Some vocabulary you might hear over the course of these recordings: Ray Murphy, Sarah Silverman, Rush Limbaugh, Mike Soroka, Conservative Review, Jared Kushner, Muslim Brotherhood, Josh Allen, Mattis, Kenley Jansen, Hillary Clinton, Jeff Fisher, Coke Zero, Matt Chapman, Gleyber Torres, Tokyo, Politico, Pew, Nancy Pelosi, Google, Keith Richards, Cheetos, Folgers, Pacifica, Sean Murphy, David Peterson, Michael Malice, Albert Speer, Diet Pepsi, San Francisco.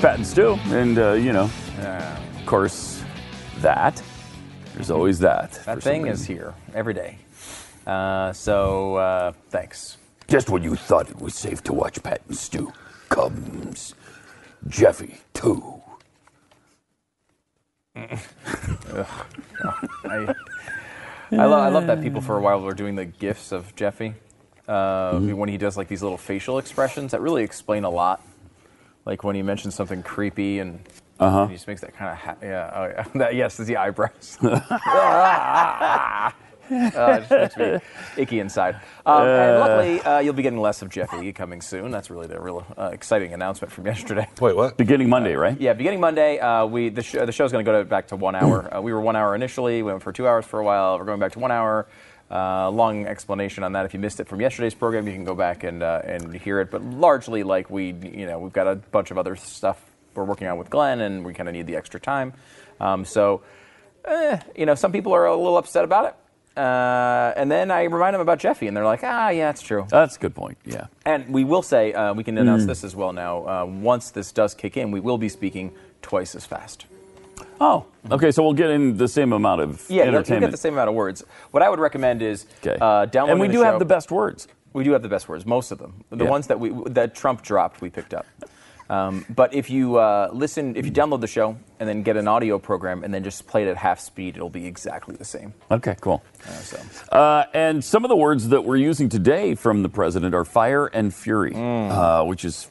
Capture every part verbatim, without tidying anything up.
Pat and Stu, and uh, you know, yeah. Of course, that there's always that. That thing is here every day. Uh, so uh, thanks. Just when you thought it was safe to watch Pat and Stu, comes Jeffy too. Ugh. Oh, I, I, lo- I love that people for a while were doing the GIFs of Jeffy uh, mm-hmm. when he does like these little facial expressions that really explain a lot. Like when he mentions something creepy and, uh-huh. and he just makes that kind of, ha- yeah, oh yeah. that, yes, it's the eyebrows. uh, it just makes me icky inside. Um, uh. And luckily, uh, you'll be getting less of Jeffy coming soon. That's really the real uh, exciting announcement from yesterday. Wait, what? Beginning Monday, right? Uh, yeah, beginning Monday. Uh, we the, sh- the show's going to go back to one hour. Uh, we were one hour initially. We went for two hours for a while. We're going back to one hour. Uh, long explanation on that. If you missed it from yesterday's program, you can go back and uh, and hear it. But largely, like we, you know, we've got a bunch of other stuff we're working on with Glenn, and we kind of need the extra time. Um, so, eh, you know, some people are a little upset about it. Uh, and then I remind them about Jeffy, and they're like, ah, yeah, that's true. That's a good point. Yeah. And we will say uh, we can announce mm. this as well now. Uh, once this does kick in, we will be speaking twice as fast. Oh, okay. So we'll get in the same amount of yeah, entertainment. Yeah, we'll get the same amount of words. What I would recommend is okay. uh, downloading the show. And we do show. have the best words. We do have the best words, most of them. The yeah. ones that we that Trump dropped, we picked up. Um, but if you uh, listen, if you download the show and then get an audio program and then just play it at half speed, it'll be exactly the same. Okay, cool. Uh, so. uh, and some of the words that we're using today from the president are fire and fury, mm. uh, which is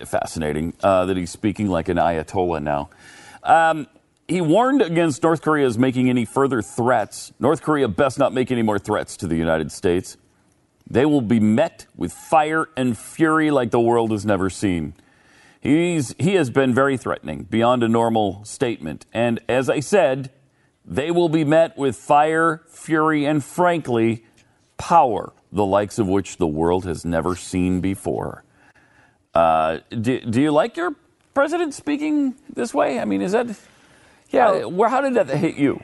f- fascinating uh, that he's speaking like an Ayatollah now. Um, He warned against North Korea's making any further threats. North Korea best not make any more threats to the United States. They will be met with fire and fury like the world has never seen. He's, he has been very threatening, beyond a normal statement. And as I said, they will be met with fire, fury, and frankly, power, the likes of which the world has never seen before. Uh, do, do you like your president speaking this way? I mean, is that... Yeah, well, how did that hit you?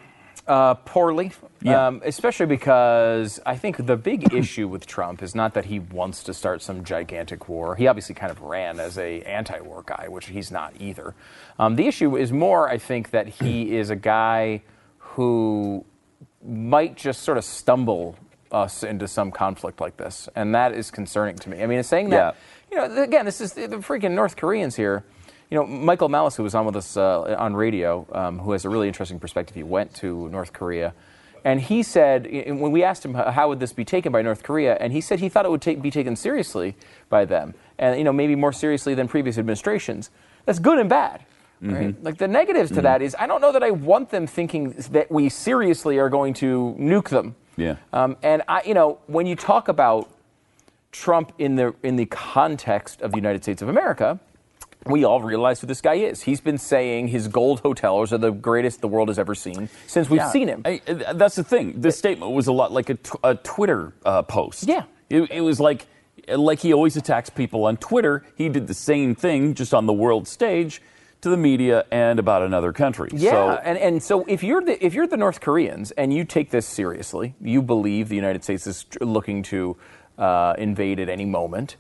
Uh, poorly, yeah. um, especially because I think the big issue with Trump is not that he wants to start some gigantic war. He obviously kind of ran as a anti-war guy, which he's not either. Um, the issue is more, I think, that he is a guy who might just sort of stumble us into some conflict like this, and that is concerning to me. I mean, it's saying that, yeah. you know, again, this is the freaking North Koreans here. You know, Michael Malice, who was on with us uh, on radio, um, who has a really interesting perspective, he went to North Korea, and he said, when we asked him how would this be taken by North Korea, and he said he thought it would take, be taken seriously by them, and, you know, maybe more seriously than previous administrations. That's good and bad. Right? Mm-hmm. Like, the negatives to mm-hmm. that is, I don't know that I want them thinking that we seriously are going to nuke them. Yeah. Um, and, I, you know, when you talk about Trump in the in the context of the United States of America... We all realize who this guy is. He's been saying his gold hotels are the greatest the world has ever seen since we've yeah, seen him. I, that's the thing. This it, statement was a lot like a, t- a Twitter uh, post. Yeah. It, it was like, like he always attacks people on Twitter. He did the same thing just on the world stage to the media and about another country. Yeah, so, and, and so if you're the, if you're the North Koreans and you take this seriously, you believe the United States is looking to uh, invade at any moment,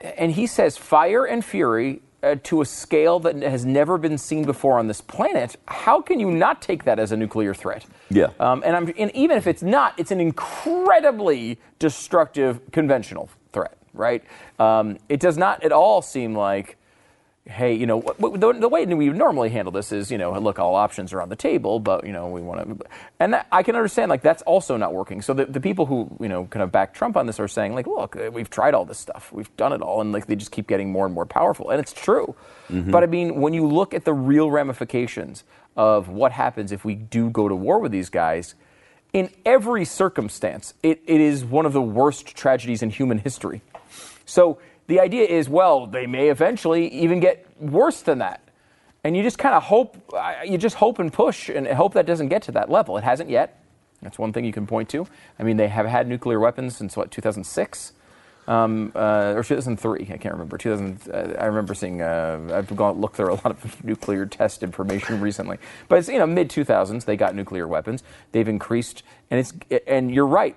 and he says fire and fury... uh, to a scale that has never been seen before on this planet, how can you not take that as a nuclear threat? Yeah. Um, and, I'm, and even if it's not, it's an incredibly destructive conventional threat, right? Um, it does not at all seem like, hey, you know, the, the way we normally handle this is, you know, look, all options are on the table, but, you know, we want to. And that, I can understand, like, that's also not working. So the, the people who, you know, kind of back Trump on this are saying, like, look, we've tried all this stuff. We've done it all. And, like, they just keep getting more and more powerful. And it's true. Mm-hmm. But, I mean, when you look at the real ramifications of what happens if we do go to war with these guys, in every circumstance, it, it is one of the worst tragedies in human history. So the idea is, well, they may eventually even get worse than that. And you just kind of hope, you just hope and push and hope that doesn't get to that level. It hasn't yet. That's one thing you can point to. I mean, they have had nuclear weapons since, what, two thousand six? Um, uh, or two thousand three, I can't remember. two thousand, uh, I remember seeing, uh, I've gone looked through a lot of nuclear test information recently. But it's, you know, mid two thousands, they got nuclear weapons. They've increased. And it's, and you're right.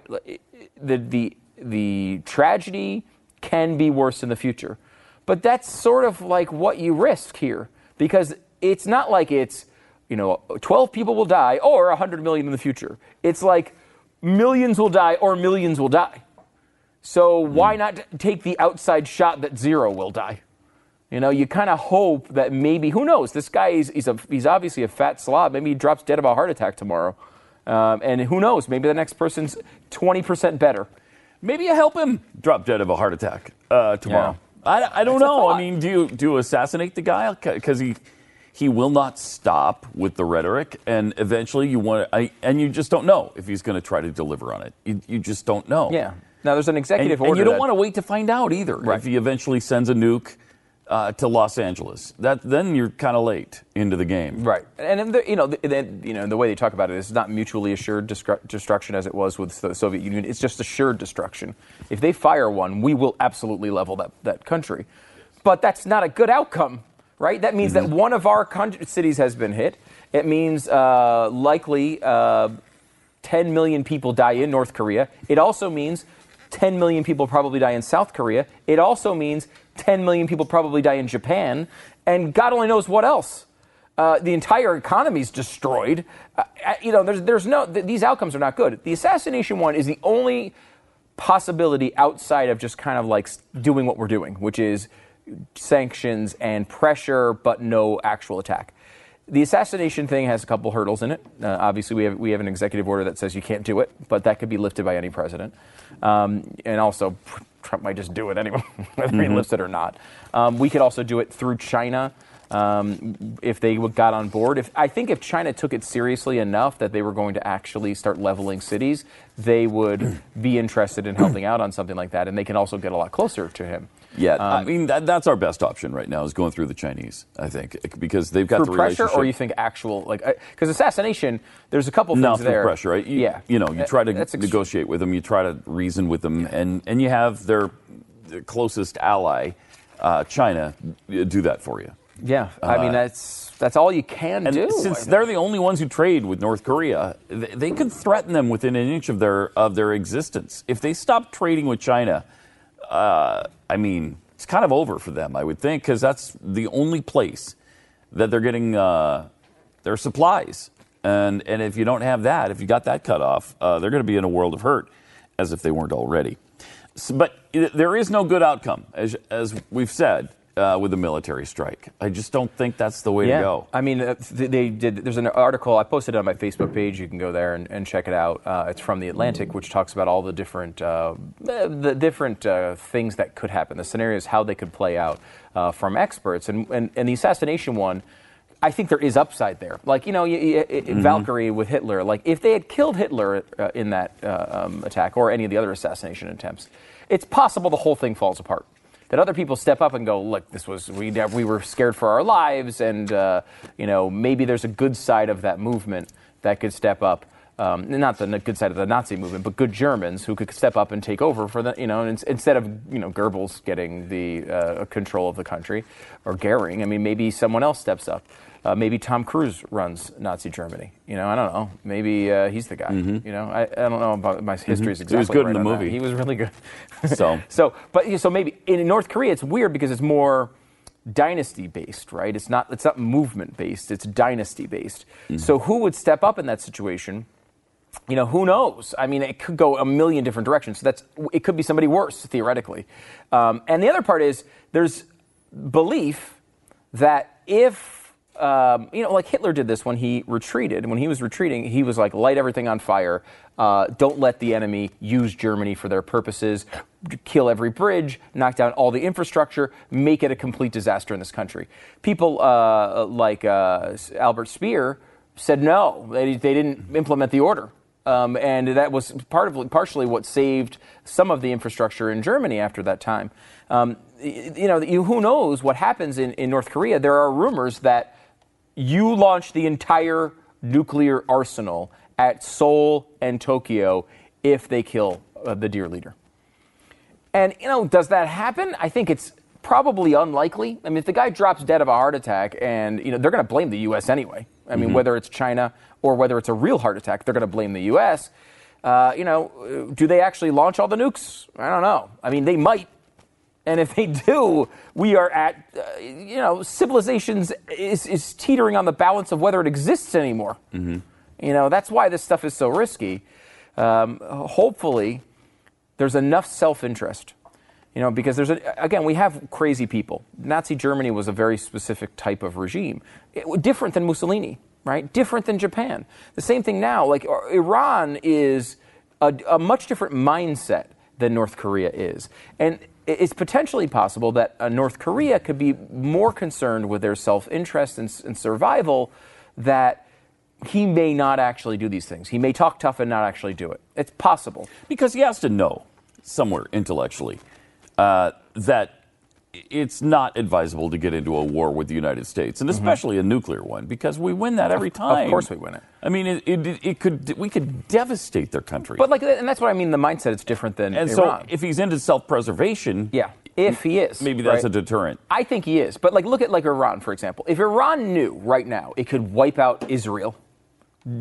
The, the, the tragedy can be worse in the future. But that's sort of like what you risk here, because it's not like it's, you know, twelve people will die or one hundred million in the future. It's like millions will die or millions will die. So why not take the outside shot that zero will die? You know, you kind of hope that maybe, who knows, this guy is he's, a, he's obviously a fat slob. Maybe he drops dead of a heart attack tomorrow. Um, and who knows, maybe the next person's twenty percent better. Maybe you help him drop dead of a heart attack uh, tomorrow. Yeah. I, I don't That's know. I mean, do you do you assassinate the guy? Because he he will not stop with the rhetoric, and eventually you want to, I, and you just don't know if he's going to try to deliver on it. You, you just don't know. Yeah. Now there's an executive and, order, and you don't that, want to wait to find out either. Right. If he eventually sends a nuke uh, to Los Angeles, that then you're kind of late into the game. Right. And the, you know, the, the, you know, the way they talk about it is not mutually assured destru- destruction as it was with the Soviet Union. It's just assured destruction. If they fire one, we will absolutely level that, that country. But that's not a good outcome, right? That means mm-hmm. that one of our con- cities has been hit. It means uh, likely uh, ten million people die in North Korea. It also means ten million people probably die in South Korea. It also means ten million people probably die in Japan. And God only knows what else. Uh, the entire economy is destroyed. Uh, you know, there's there's no th- these outcomes are not good. The assassination one is the only possibility outside of just kind of like doing what we're doing, which is sanctions and pressure, but no actual attack. The assassination thing has a couple hurdles in it. Uh, obviously, we have we have an executive order that says you can't do it, but that could be lifted by any president. Um, and also, Trump might just do it anyway, whether mm-hmm. he lifts it or not. Um, we could also do it through China um, if they got on board. If I think if China took it seriously enough that they were going to actually start leveling cities, they would be interested in helping out on something like that, and they can also get a lot closer to him. Yeah, um, I mean, that, that's our best option right now is going through the Chinese, I think, because they've got the relationship. Through pressure, or you think actual, like, because assassination, there's a couple things no, there. No, through pressure, right? You, yeah. You know, you try to that's negotiate extreme. with them, you try to reason with them, and, and you have their, their closest ally, uh, China, do that for you. Yeah, I mean, uh, that's that's all you can and do. Since I mean. they're the only ones who trade with North Korea, they, they could threaten them within an inch of their, of their existence. If they stop trading with China, Uh, I mean, it's kind of over for them, I would think, because that's the only place that they're getting uh, their supplies. And and if you don't have that, if you got that cut off, uh, they're going to be in a world of hurt, as if they weren't already. So, but it, there is no good outcome, as as we've said, uh, with the military strike. I just don't think that's the way yeah. to go. I mean, uh, they did. There's an article I posted on my Facebook page. You can go there and, and check it out. Uh, it's from The Atlantic, which talks about all the different uh, the different uh, things that could happen, the scenarios, how they could play out uh, from experts. And, and, and the assassination one, I think there is upside there. Like, you know, you, you, mm-hmm. Valkyrie with Hitler, like if they had killed Hitler uh, in that uh, um, attack or any of the other assassination attempts, it's possible the whole thing falls apart. That other people step up and go, look, this was we we were scared for our lives, and uh, you know maybe there's a good side of that movement that could step up, um, not the good side of the Nazi movement, but good Germans who could step up and take over for the you know and instead of you know Goebbels getting the uh, control of the country or Goering, I mean maybe someone else steps up, uh, maybe Tom Cruise runs Nazi Germany, you know I don't know, maybe uh, he's the guy, mm-hmm. you know I, I don't know about my history mm-hmm. is exactly. He was good right in the movie. That. He was really good. So, so, but so maybe in North Korea, it's weird because it's more dynasty-based, right? It's not it's not movement-based. It's dynasty-based. Mm-hmm. So who would step up in that situation? You know, who knows? I mean, it could go a million different directions. So that's it could be somebody worse, theoretically. Um, and the other part is there's belief that if, Um, you know, like Hitler did this when he retreated. When he was retreating, he was like, light everything on fire. Uh, don't let the enemy use Germany for their purposes. Kill every bridge. Knock down all the infrastructure. Make it a complete disaster in this country. People uh, like uh, Albert Speer said no. They, they didn't implement the order. Um, and that was part of, partially what saved some of the infrastructure in Germany after that time. Um, you know, you, who knows what happens in, in North Korea. There are rumors that you launch the entire nuclear arsenal at Seoul and Tokyo if they kill uh, the dear leader. And, you know, does that happen? I think it's probably unlikely. I mean, if the guy drops dead of a heart attack and, you know, they're going to blame the U S anyway. I mean, mm-hmm. whether it's China or whether it's a real heart attack, they're going to blame the U S. Uh, you know, do they actually launch all the nukes? I don't know. I mean, they might. And if they do, we are at, uh, you know, civilizations is, is teetering on the balance of whether it exists anymore. Mm-hmm. You know, that's why this stuff is so risky. Um, hopefully, there's enough self-interest, you know, because there's, a, again, we have crazy people. Nazi Germany was a very specific type of regime, it, different than Mussolini, right? Different than Japan. The same thing now, like Iran is a, a much different mindset than North Korea is. And it's potentially possible that uh, North Korea could be more concerned with their self-interest and, and survival, that he may not actually do these things. He may talk tough and not actually do it. It's possible. Because he has to know somewhere intellectually uh, that it's not advisable to get into a war with the United States, and especially mm-hmm. a nuclear one, because we win that every time. Of course we win it. I mean, it, it, it could we could devastate their country. But like, and that's what I mean. The mindset is different than and Iran. So if he's into self-preservation, yeah, if he is, maybe that's right? a deterrent. I think he is. But like, look at like Iran, for example. If Iran knew right now it could wipe out Israel,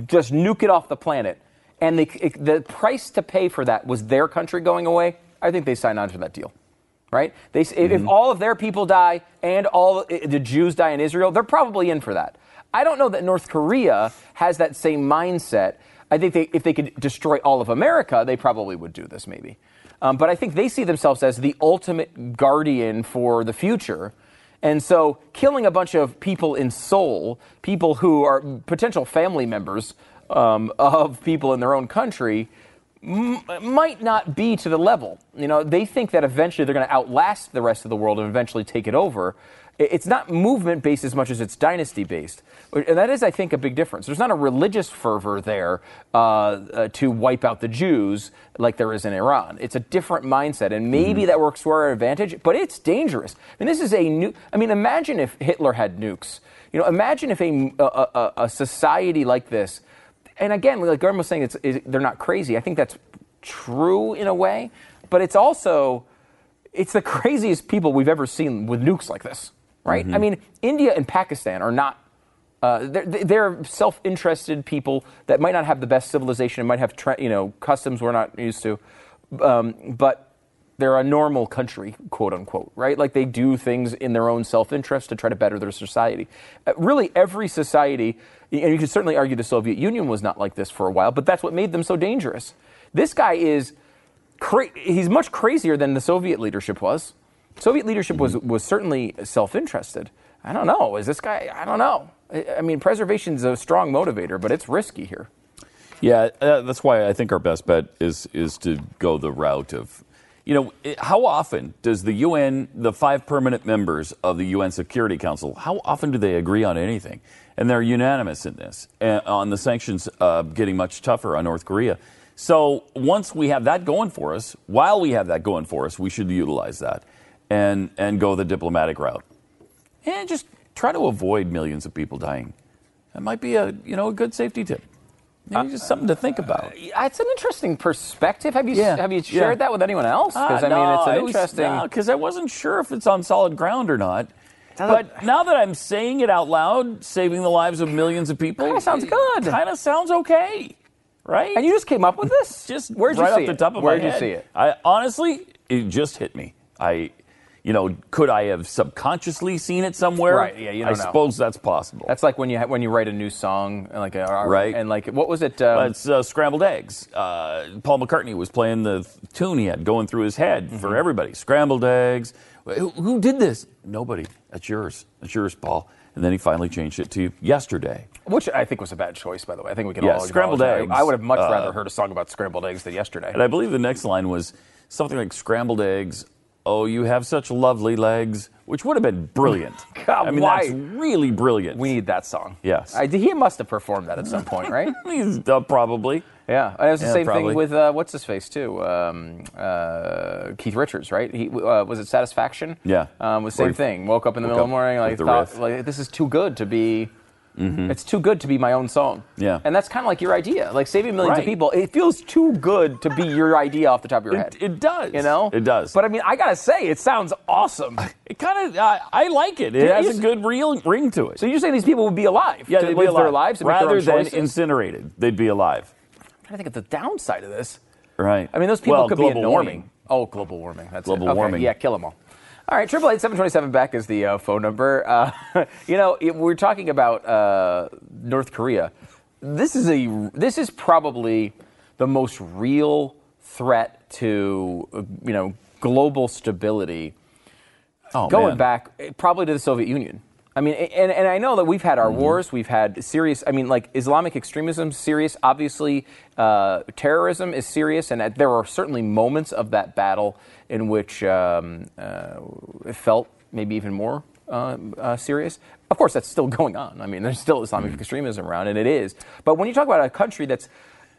just nuke it off the planet, and the the price to pay for that was their country going away, I think they signed on to that deal. Right? They, if mm-hmm. all of their people die and all the Jews die in Israel, they're probably in for that. I don't know that North Korea has that same mindset. I think they, if they could destroy all of America, they probably would do this maybe. Um, but I think they see themselves as the ultimate guardian for the future. And so killing a bunch of people in Seoul, people who are potential family members um, of people in their own country, might not be to the level. You know, they think that eventually they're going to outlast the rest of the world and eventually take it over. It's not movement-based as much as it's dynasty-based. And that is, I think, a big difference. There's not a religious fervor there uh, uh, to wipe out the Jews like there is in Iran. It's a different mindset, and maybe mm-hmm. that works to our advantage, but it's dangerous. I mean, this is a new... I mean, imagine if Hitler had nukes. You know, imagine if a, a, a, a society like this... And again, like Glenn was saying, it's, it, they're not crazy. I think that's true in a way, but it's also, it's the craziest people we've ever seen with nukes like this, right? Mm-hmm. I mean, India and Pakistan are not, uh, they're, they're self-interested people that might not have the best civilization and might have, tra- you know, customs we're not used to, um, but they're a normal country, quote unquote, right? Like they do things in their own self-interest to try to better their society. Uh, really, every society, and you could certainly argue the Soviet Union was not like this for a while, but that's what made them so dangerous. This guy is, cra- he's much crazier than the Soviet leadership was. Soviet leadership was, was certainly self-interested. I don't know. Is this guy, I don't know. I, I mean, preservation is a strong motivator, but it's risky here. Yeah, uh, that's why I think our best bet is is to go the route of, you know, how often does the U N, the five permanent members of the U N Security Council, how often do they agree on anything? And they're unanimous in this, on the sanctions uh, getting much tougher on North Korea. So once we have that going for us, while we have that going for us, we should utilize that and, and go the diplomatic route. And just try to avoid millions of people dying. That might be a, you know, a good safety tip. Maybe just something to think about. Uh, it's an interesting perspective. Have you yeah. have you shared yeah. that with anyone else? Because uh, I no, mean, it's an it was, interesting. Because no, I wasn't sure if it's on solid ground or not. But like... now that I'm saying it out loud, saving the lives of millions of people, kind of sounds good. Kind of sounds okay, right? And you just came up with this? Just where'd right you see off it? The top of Where'd my head. Where'd you see it? I honestly, it just hit me. I, You know, could I have subconsciously seen it somewhere? Right. Yeah. You don't I know. suppose that's possible. That's like when you ha- when you write a new song, like a, right. And like what was it? Um, uh, it's uh, Scrambled Eggs. Uh, Paul McCartney was playing the th- tune he had going through his head mm-hmm. for everybody. Scrambled eggs. Who, who did this? Nobody. That's yours. That's yours, Paul. And then he finally changed it to yesterday. Which I think was a bad choice, by the way. I think we can yeah, all scrambled eggs. I would have much uh, rather heard a song about scrambled eggs than yesterday. And I believe the next line was something like scrambled eggs. Oh, you have such lovely legs, which would have been brilliant. God, I mean, why? That's really brilliant. We need that song. Yes. I, he must have performed that at some point, right? He's, uh, probably. Yeah. And it was the yeah, same probably. thing with, uh, what's his face, too? Um, uh, Keith Richards, right? He uh, Was it Satisfaction? Yeah. Um, was the same he, thing. Woke up in the middle of the morning, like, thought, like, this is too good to be... Mm-hmm. It's too good to be my own song. Yeah. And that's kind of like your idea. Like saving millions right. of people, it feels too good to be your idea off the top of your head. It, it does. You know? It does. But I mean, I got to say, it sounds awesome. It kind of, uh, I like it. It yeah, has a good real ring to it. So you're saying these people would be alive? Yeah, they'd live be alive. Their lives rather than incinerated. They'd be alive. I'm trying to think of the downside of this. Right. I mean, those people well, could be annoying. Warming. Oh, global warming. That's global it. Okay. warming. Yeah, kill them all. All right, triple eight seven twenty-seven back is the uh, phone number. Uh, you know, it, we're talking about uh, North Korea. This is a this is probably the most real threat to uh, you know global stability. Oh, going man. back probably to the Soviet Union. I mean, and and I know that we've had our mm-hmm. wars, we've had serious. I mean, like Islamic extremism, serious. Obviously, uh, terrorism is serious, and there are certainly moments of that battle in which um, uh, it felt maybe even more uh, uh, serious. Of course, that's still going on. I mean, there's still Islamic mm. extremism around, and it is. But when you talk about a country that's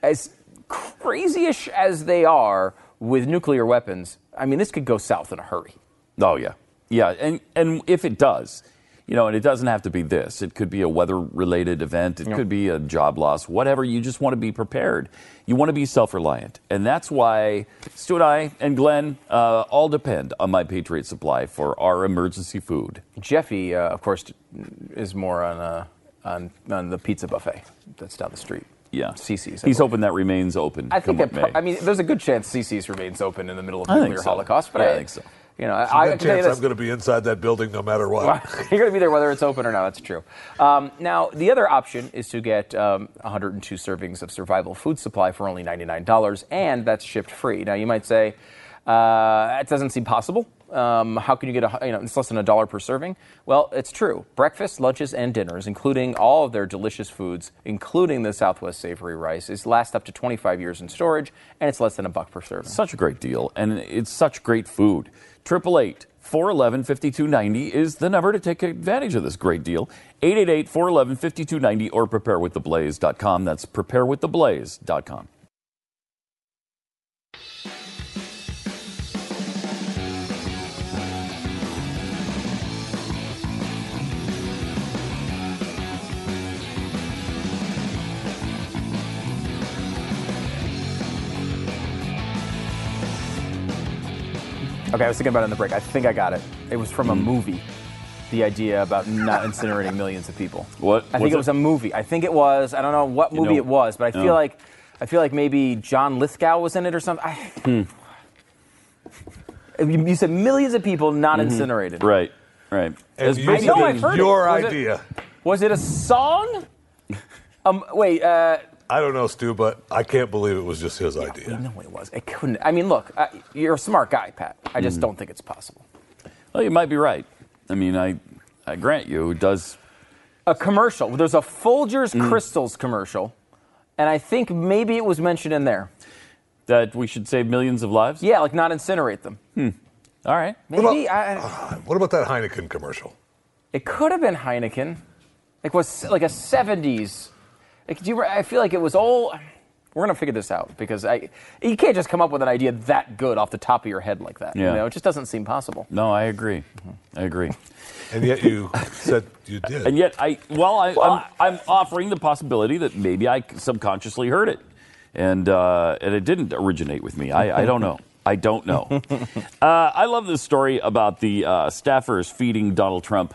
as crazyish as they are with nuclear weapons, I mean, this could go south in a hurry. Oh, yeah. Yeah, and, and if it does, you know, and it doesn't have to be this. It could be a weather-related event. It yep. could be a job loss, whatever. You just want to be prepared. You want to be self-reliant. And that's why Stu and I and Glenn uh, all depend on My Patriot Supply for our emergency food. Jeffy, uh, of course, is more on, uh, on on the pizza buffet that's down the street. Yeah. C C's. He's hoping that remains open. I think that, pro- I mean, there's a good chance C C's remains open in the middle of the nuclear so. Holocaust. But yeah, I, I think so. You know, I, I chance I'm going to be inside that building no matter what. Well, you're going to be there whether it's open or not. That's true. Um, now, the other option is to get um, one hundred two servings of Survival Food Supply for only ninety-nine dollars, and that's shipped free. Now, you might say, uh, that doesn't seem possible. Um, how can you get a, you know, it's less than a dollar per serving? Well, it's true. Breakfast, lunches, and dinners, including all of their delicious foods, including the Southwest Savory Rice, is last up to twenty-five years in storage, and it's less than a buck per serving. Such a great deal, and it's such great food. eight eight eight, four one one, five two nine zero is the number to take advantage of this great deal. eight eight eight, four one one, five two nine zero or prepare with the blaze dot com. That's prepare with the blaze dot com. Okay, I was thinking about it in the break. I think I got it. It was from a movie, the idea about not incinerating millions of people. What? I think was it was it? a movie. I think it was. I don't know what movie you know, it was, but I no. feel like I feel like maybe John Lithgow was in it or something. I, hmm. you, you said millions of people not mm-hmm. incinerated. Right, right. And you I know I've heard your it. Was idea. It, was it a song? um, wait, uh... I don't know, Stu, but I can't believe it was just his idea. No, it was. It couldn't. I mean, look, I, you're a smart guy, Pat. I just mm. don't think it's possible. Well, you might be right. I mean, I, I grant you, it does. A commercial. There's a Folgers mm. Crystals commercial, and I think maybe it was mentioned in there. That we should save millions of lives? Yeah, like not incinerate them. Hmm. All right. Maybe what about, I, uh, what about that Heineken commercial? It could have been Heineken. Like was like a seventies. Like, do you, I feel like it was all... We're going to figure this out, because I, you can't just come up with an idea that good off the top of your head like that. Yeah. You know, it just doesn't seem possible. No, I agree. I agree. And yet you said you did. And yet, I well, I, well I'm, I'm offering the possibility that maybe I subconsciously heard it, and uh, and it didn't originate with me. I, I don't know. I don't know. uh, I love this story about the uh, staffers feeding Donald Trump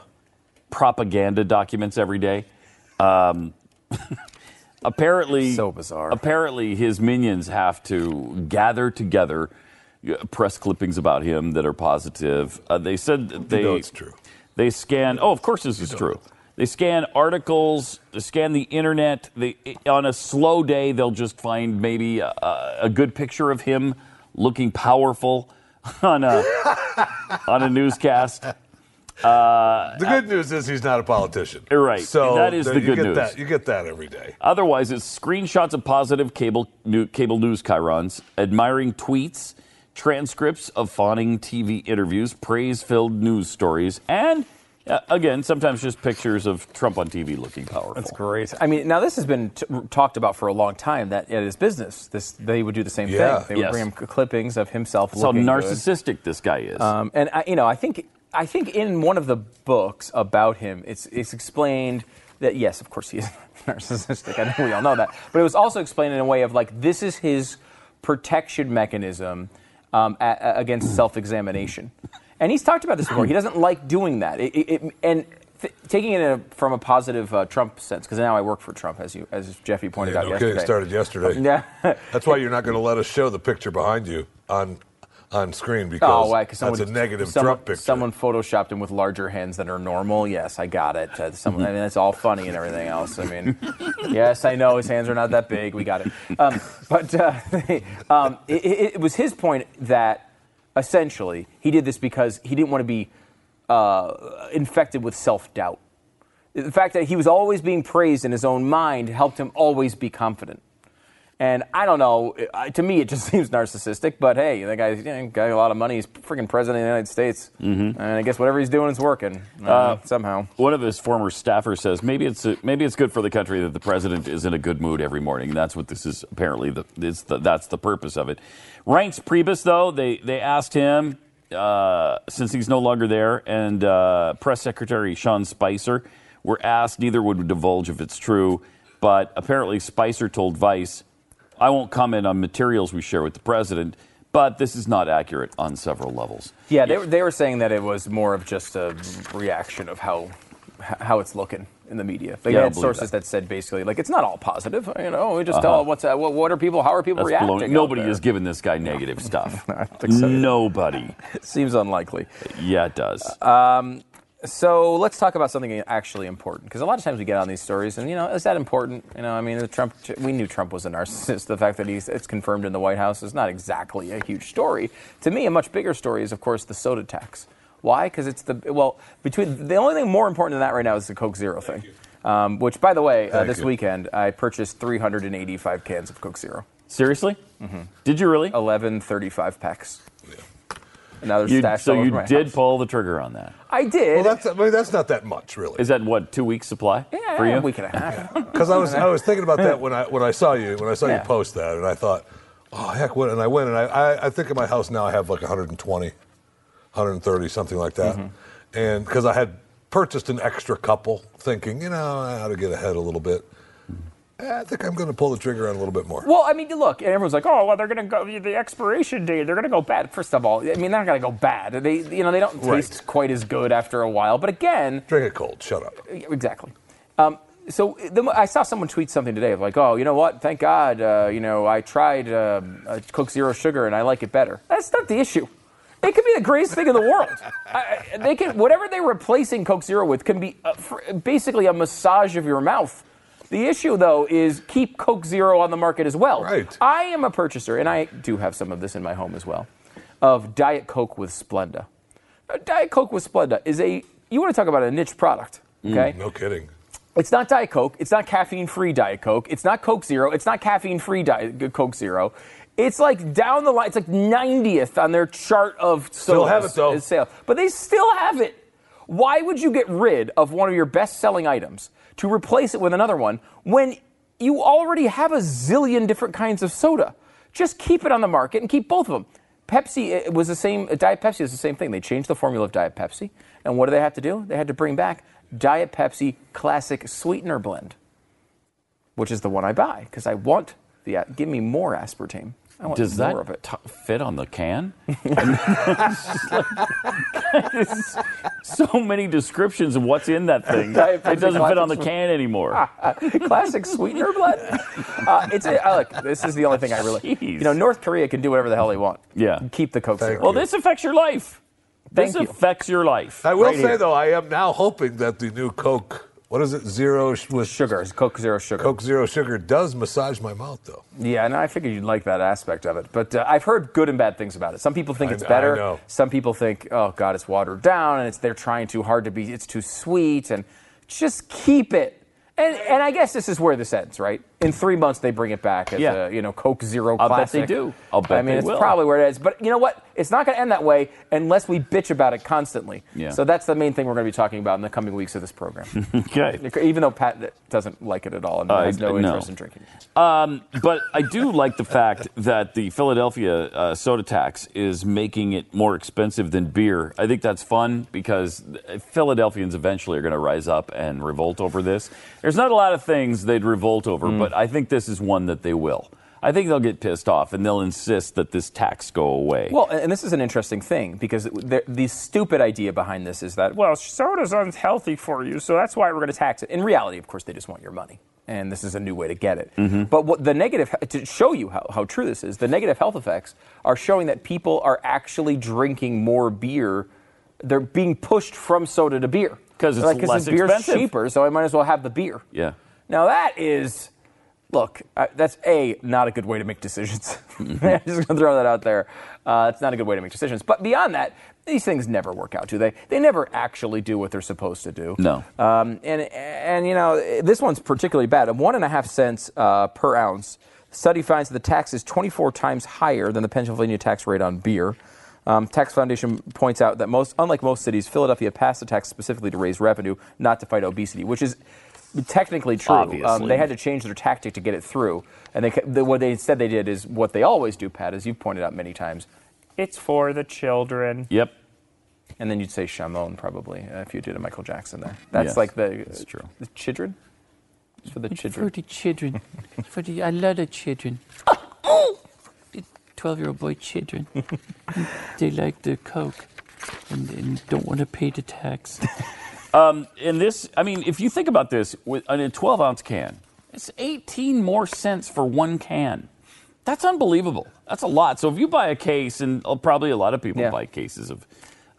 propaganda documents every day. Um Apparently, so bizarre. Apparently, his minions have to gather together press clippings about him that are positive. Uh, they said that they, you know it's true. They scan. Oh, of course this is true. They scan articles, they scan the internet. They, on a slow day, they'll just find maybe a, a good picture of him looking powerful on a on a newscast. Uh, the good news is he's not a politician. Right. So that is the good news. That, you get that every day. Otherwise, it's screenshots of positive cable, new, cable news chyrons, admiring tweets, transcripts of fawning T V interviews, praise-filled news stories, and, uh, again, sometimes just pictures of Trump on T V looking powerful. That's great. I mean, now this has been t- talked about for a long time, that at his business, this, they would do the same yeah. thing. They yes. would bring him clippings of himself That's looking how narcissistic good. This guy is. Um, and, I, you know, I think... I think in one of the books about him, it's it's explained that, yes, of course he is narcissistic. I know we all know that. But it was also explained in a way of, like, this is his protection mechanism um, a- a- against self-examination. And he's talked about this before. He doesn't like doing that. It, it, it, and th- taking it in a, from a positive uh, Trump sense, because now I work for Trump, as you as Jeffy pointed yeah, out no yesterday. Kidding. Started yesterday. Yeah. That's why you're not going to let us show the picture behind you on on screen, because oh, right, someone, that's a negative someone, Trump picture. Someone photoshopped him with larger hands than are normal. Yes, I got it. Uh, someone, I mean, that's all funny and everything else. I mean, yes, I know his hands are not that big. We got it. Um, but uh, um, it, it was his point that essentially he did this because he didn't want to be uh, infected with self-doubt. The fact that he was always being praised in his own mind helped him always be confident. And I don't know, to me it just seems narcissistic, but hey, the guy's you know, got a lot of money, he's freaking president of the United States, mm-hmm. and I guess whatever he's doing is working, uh, uh, somehow. One of his former staffers says, maybe it's a, maybe it's good for the country that the president is in a good mood every morning. That's what this is, apparently, the, it's the, that's the purpose of it. Reince Priebus, though, they, they asked him, uh, since he's no longer there, and uh, Press Secretary Sean Spicer were asked, neither would divulge if it's true, but apparently Spicer told Vice, I won't comment on materials we share with the president, but this is not accurate on several levels. Yeah, they, they were saying that it was more of just a reaction of how how it's looking in the media. They yeah, had sources that. that said basically, like, it's not all positive. You know, we just uh-huh. tell what's what, what are people, how are people That's reacting? Blown. Nobody is giving this guy negative stuff. No, I think so. Nobody. Seems unlikely. Yeah, it does. Um, So let's talk about something actually important, because a lot of times we get on these stories and, you know, is that important? You know, I mean, the Trump, we knew Trump was a narcissist. The fact that he's, it's confirmed in the White House is not exactly a huge story. To me, a much bigger story is, of course, the soda tax. Why? Because it's the, well, between the only thing more important than that right now is the Coke Zero thing, um, which, by the way, uh, this you. weekend I purchased three hundred eighty-five cans of Coke Zero. Seriously? Mm-hmm. Did you really? eleven thirty-five packs. Yeah. You, so you did house. pull the trigger on that? I did. Well, that's, I mean, that's not that much, really. Is that, what, two weeks' supply yeah, for you? Yeah, a week and a half. Because I was I was thinking about that when I when I saw you when I saw yeah. you post that, and I thought, oh, heck, what? And I went, and I, I, I think in my house now I have like one hundred twenty, one hundred thirty, something like that. Mm-hmm. And because I had purchased an extra couple, thinking, you know, I ought to get ahead a little bit. I think I'm going to pull the trigger on a little bit more. Well, I mean, look, and everyone's like, "Oh, well, they're going to go the expiration date. They're going to go bad." First of all, I mean, they're not going to go bad. They, you know, they don't taste right. quite as good after a while. But again, drink it cold. Shut up. Exactly. Um, so the, I saw someone tweet something today of like, "Oh, you know what? Thank God, uh, you know, I tried uh, Coke Zero Sugar and I like it better." That's not the issue. It could be the greatest thing in the world. I, they can whatever they're replacing Coke Zero with can be uh, for, basically a massage of your mouth. The issue, though, is keep Coke Zero on the market as well. Right. I am a purchaser, and I do have some of this in my home as well, of Diet Coke with Splenda. Diet Coke with Splenda is a, you want to talk about a niche product, okay? Mm, no kidding. It's not Diet Coke. It's not caffeine-free Diet Coke. It's not Coke Zero. It's not caffeine-free Diet Coke Zero. It's like down the line. It's like ninetieth on their chart of still have it, though. Sales. But they still have it. Why would you get rid of one of your best-selling items to replace it with another one when you already have a zillion different kinds of soda? Just keep it on the market and keep both of them. Pepsi it was the same. Diet Pepsi is the same thing. They changed the formula of Diet Pepsi. And what do they have to do? They had to bring back Diet Pepsi Classic Sweetener Blend, which is the one I buy because I want the... Give me more aspartame. I want Does more that of it. T- fit on the can? It's like, so many descriptions of what's in that thing. It doesn't fit on the can anymore. Classic sweetener blend. Uh, it's a, I like, this is the only thing I really... Jeez. You know, North Korea can do whatever the hell they want. Yeah. Keep the Coke Zero. Well, this affects your life. Thank this you. affects your life. I will right say, here. though, I am now hoping that the new Coke... What is it? Zero with sugar. It's Coke Zero Sugar. Coke Zero Sugar does massage my mouth, though. Yeah, and I figured you'd like that aspect of it. But uh, I've heard good and bad things about it. Some people think I, it's better. I know. Some people think, oh, God, it's watered down, and it's they're trying too hard to be, it's too sweet, and just keep it. And and I guess this is where this ends, right? In three months, they bring it back as yeah. a, you know, Coke Zero I'll classic. I bet they do. I'll bet I mean, they it's will. probably where it is. But you know what? It's not going to end that way unless we bitch about it constantly. Yeah. So that's the main thing we're going to be talking about in the coming weeks of this program. Okay. Even though Pat doesn't like it at all and uh, has no interest no. in drinking it. Um, but I do like the fact that the Philadelphia uh, soda tax is making it more expensive than beer. I think that's fun because Philadelphians eventually are going to rise up and revolt over this. There's not a lot of things they'd revolt over, mm. but I think this is one that they will. I think they'll get pissed off, and they'll insist that this tax go away. Well, and this is an interesting thing, because the stupid idea behind this is that, well, soda's unhealthy for you, so that's why we're going to tax it. In reality, of course, they just want your money, and this is a new way to get it. Mm-hmm. But what the negative, to show you how, how true this is, the negative health effects are showing that people are actually drinking more beer. They're being pushed from soda to beer. Because it's like, less beer's expensive. Cheaper, so I might as well have the beer. Yeah. Now that is, look, I, that's A, not a good way to make decisions. Mm-hmm. I'm just going to throw that out there. Uh, it's not a good way to make decisions. But beyond that, these things never work out, do they? They never actually do what they're supposed to do. No. Um, and, and, you know, this one's particularly bad. One and a half cents uh, per ounce. Study finds that the tax is twenty-four times higher than the Pennsylvania tax rate on beer. Um, Tax Foundation points out that most, unlike most cities, Philadelphia passed the tax specifically to raise revenue, not to fight obesity, which is technically true. Um, they had to change their tactic to get it through. And they, the, what they instead they did is what they always do, Pat, as you've pointed out many times. It's for the children. Yep. And then you'd say Shamon, probably, uh, if you did a Michael Jackson there. That's yes, like the, that's true. the children? It's for the it's children. For the children. for the, I love the children. twelve-year-old boy children. They like the Coke and, and don't want to pay the tax. um, and this, I mean, if you think about this, with a twelve-ounce can, it's eighteen more cents for one can. That's unbelievable. That's a lot. So if you buy a case, and probably a lot of people yeah. buy cases of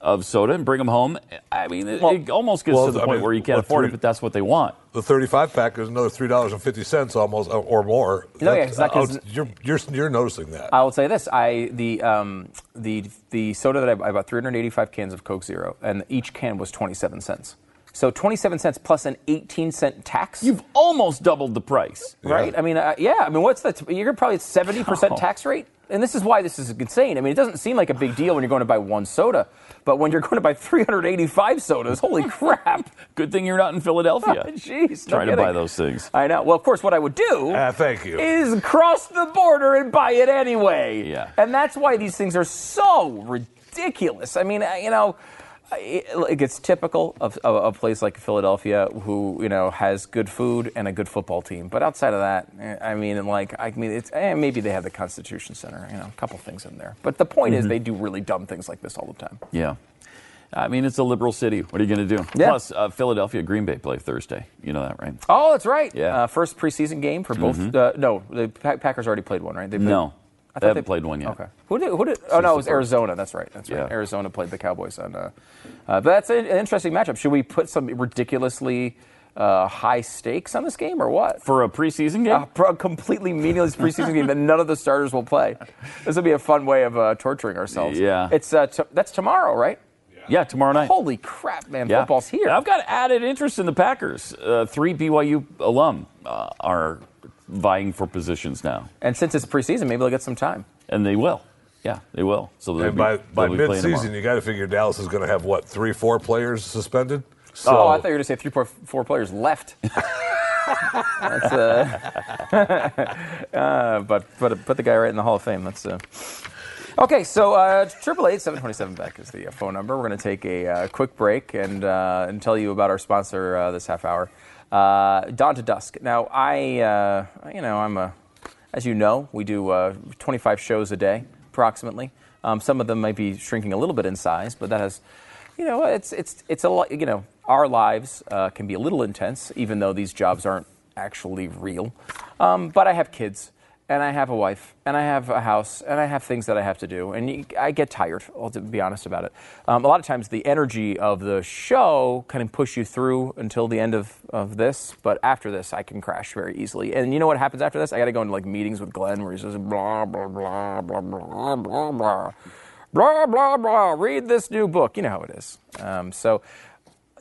of soda and bring them home, I mean, it, well, it almost gets well, to the I point mean, where you can't well, afford three, it, but that's what they want. The thirty-five pack is another three dollars and fifty cents almost, or more. No, yeah, exactly. You're, you're, you're noticing that. I will say this. I the um, the the soda that I, I bought, three hundred eighty-five cans of Coke Zero, and each can was twenty-seven cents. So twenty-seven cents plus an eighteen-cent tax. You've almost doubled the price. Yeah. Right? I mean, uh, yeah. I mean, what's that? You're probably at seventy percent oh. tax rate? And this is why this is insane. I mean, it doesn't seem like a big deal when you're going to buy one soda, but when you're going to buy three hundred eighty-five sodas, holy crap. Good thing you're not in Philadelphia. Jeez. Oh, no Trying kidding. to buy those things. I know. Well, of course, what I would do uh, thank you. is cross the border and buy it anyway. Yeah. And that's why these things are so ridiculous. I mean, you know, it, it's typical of, of a place like Philadelphia who, you know, has good food and a good football team. But outside of that, I mean, like, I mean, it's eh, maybe they have the Constitution Center, you know, a couple things in there. But the point mm-hmm. is they do really dumb things like this all the time. Yeah. I mean, it's a liberal city. What are you going to do? Yeah. Plus, uh, Philadelphia, Green Bay play Thursday. You know that, right? Oh, that's right. Yeah. Uh, first preseason game for both. Mm-hmm. Uh, no, the Packers already played one, right? They played- no. I they haven't they, played one yet. Okay. Who did? Who did? Oh no, it was Arizona. That's right. That's right. Yeah. Arizona played the Cowboys on. Uh, uh, but that's an interesting matchup. Should we put some ridiculously uh, high stakes on this game, or what? For a preseason game? Uh, for a completely meaningless preseason game that none of the starters will play. This would be a fun way of uh, torturing ourselves. Yeah. It's uh, t- that's tomorrow, right? Yeah, tomorrow night. Holy crap, man. Yeah. Football's here. I've got added interest in the Packers. Uh, three B Y U alum uh, are vying for positions now. And since it's preseason, maybe they'll get some time. And they will. Yeah, they will. So they'll and be, by, by they'll be mid-season, you got to figure Dallas is going to have, what, three, four players suspended? So. Oh, I thought you were going to say three, four, four players left. That's, uh, uh, but but put the guy right in the Hall of Fame. That's... Uh, Okay, so triple eight seven two seven B E C is the uh, phone number. We're going to take a uh, quick break and uh, and tell you about our sponsor uh, this half hour, uh, Dawn to Dusk. Now, I uh, you know I'm a As you know, we do uh, twenty-five shows a day, approximately. Um, some of them might be shrinking a little bit in size, but that has, you know, it's it's it's a lot. You know, our lives uh, can be a little intense, even though these jobs aren't actually real. Um, but I have kids, and I have a wife, and I have a house, and I have things that I have to do, and you, I get tired. I'll be honest about it. Um, a lot of times, the energy of the show can push you through until the end of, of this, but after this, I can crash very easily. And you know what happens after this? I got to go into like meetings with Glenn, where he says blah blah blah blah blah blah blah blah blah blah. Read this new book. You know how it is. Um, so,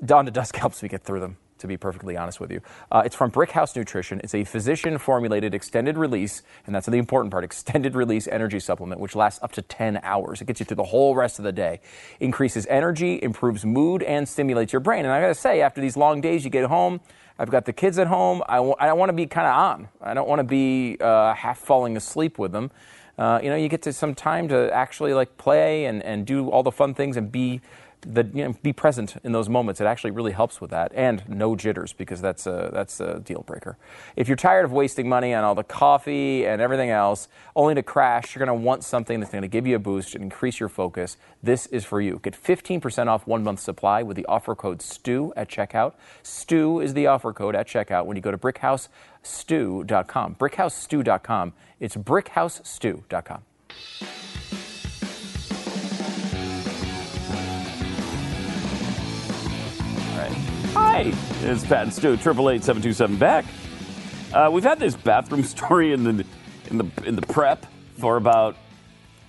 dawn to dusk helps me get through them, to be perfectly honest with you. Uh, it's from Brickhouse Nutrition. It's a physician-formulated extended-release, and that's the important part, extended-release energy supplement, which lasts up to ten hours. It gets you through the whole rest of the day. Increases energy, improves mood, and stimulates your brain. And I got to say, after these long days, you get home, I've got the kids at home, I, w- I want to be kind of on. I don't want to be uh, half falling asleep with them. Uh, you know, you get to some time to actually, like, play and, and do all the fun things and be... The, you know, be present in those moments. It actually really helps with that, and no jitters, because that's a that's a deal breaker. If you're tired of wasting money on all the coffee and everything else, only to crash, you're going to want something that's going to give you a boost and increase your focus. This is for you. Get fifteen percent off one month supply with the offer code STU at checkout. STU is the offer code at checkout when you go to brickhouse stew dot com. brickhouse stew dot com. It's brickhouse stew dot com. Hi, it's Pat and Stu, triple eight seven two seven back. Uh, we've had this bathroom story in the in the in the prep for about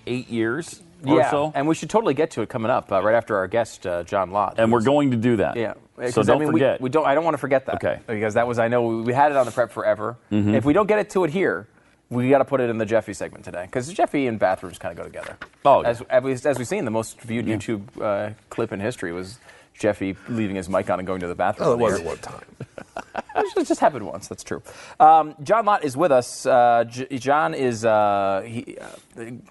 eight years or yeah, so. Yeah, and we should totally get to it coming up uh, right after our guest uh, John Lott. And we're going to do that. Yeah. So don't I mean, forget. We, we don't. I don't want to forget that. Okay. Because that was I know we had it on the prep forever. Mm-hmm. If we don't get it to it here, we got to put it in the Jeffy segment today, because Jeffy and bathrooms kind of go together. Oh. Yeah. As as, as we've seen, the most viewed yeah. YouTube uh, clip in history was Jeffy leaving his mic on and going to the bathroom. Oh, it wasn't one time. It just happened once. That's true. Um, John Lott is with us. Uh, J- John is, uh, he, uh,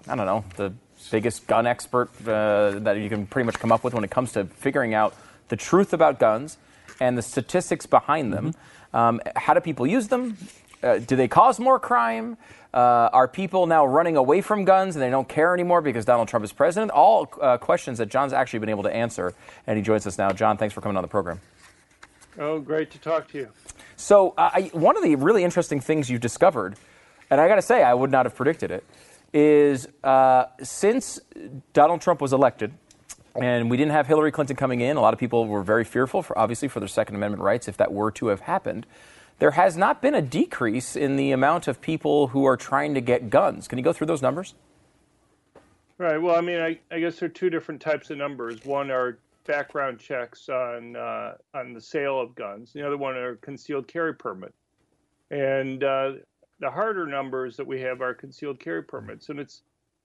I don't know, the biggest gun expert uh, that you can pretty much come up with when it comes to figuring out the truth about guns and the statistics behind them. Mm-hmm. Um, how do people use them? Uh, do they cause more crime? Uh, are people now running away from guns and they don't care anymore because Donald Trump is president? All uh, questions that John's actually been able to answer, and he joins us now. John, thanks for coming on the program. Oh, great to talk to you. So uh, I, one of the really interesting things you've discovered, and I got to say I would not have predicted it, is uh, since Donald Trump was elected, and we didn't have Hillary Clinton coming in, a lot of people were very fearful, for, obviously, for their Second Amendment rights if that were to have happened. There has not been a decrease in the amount of people who are trying to get guns. Can you go through those numbers? Right. Well, I mean, I, I guess there are two different types of numbers. One are background checks on uh, on the sale of guns. The other one are concealed carry permit. And uh, the harder numbers that we have are concealed carry permits. And it's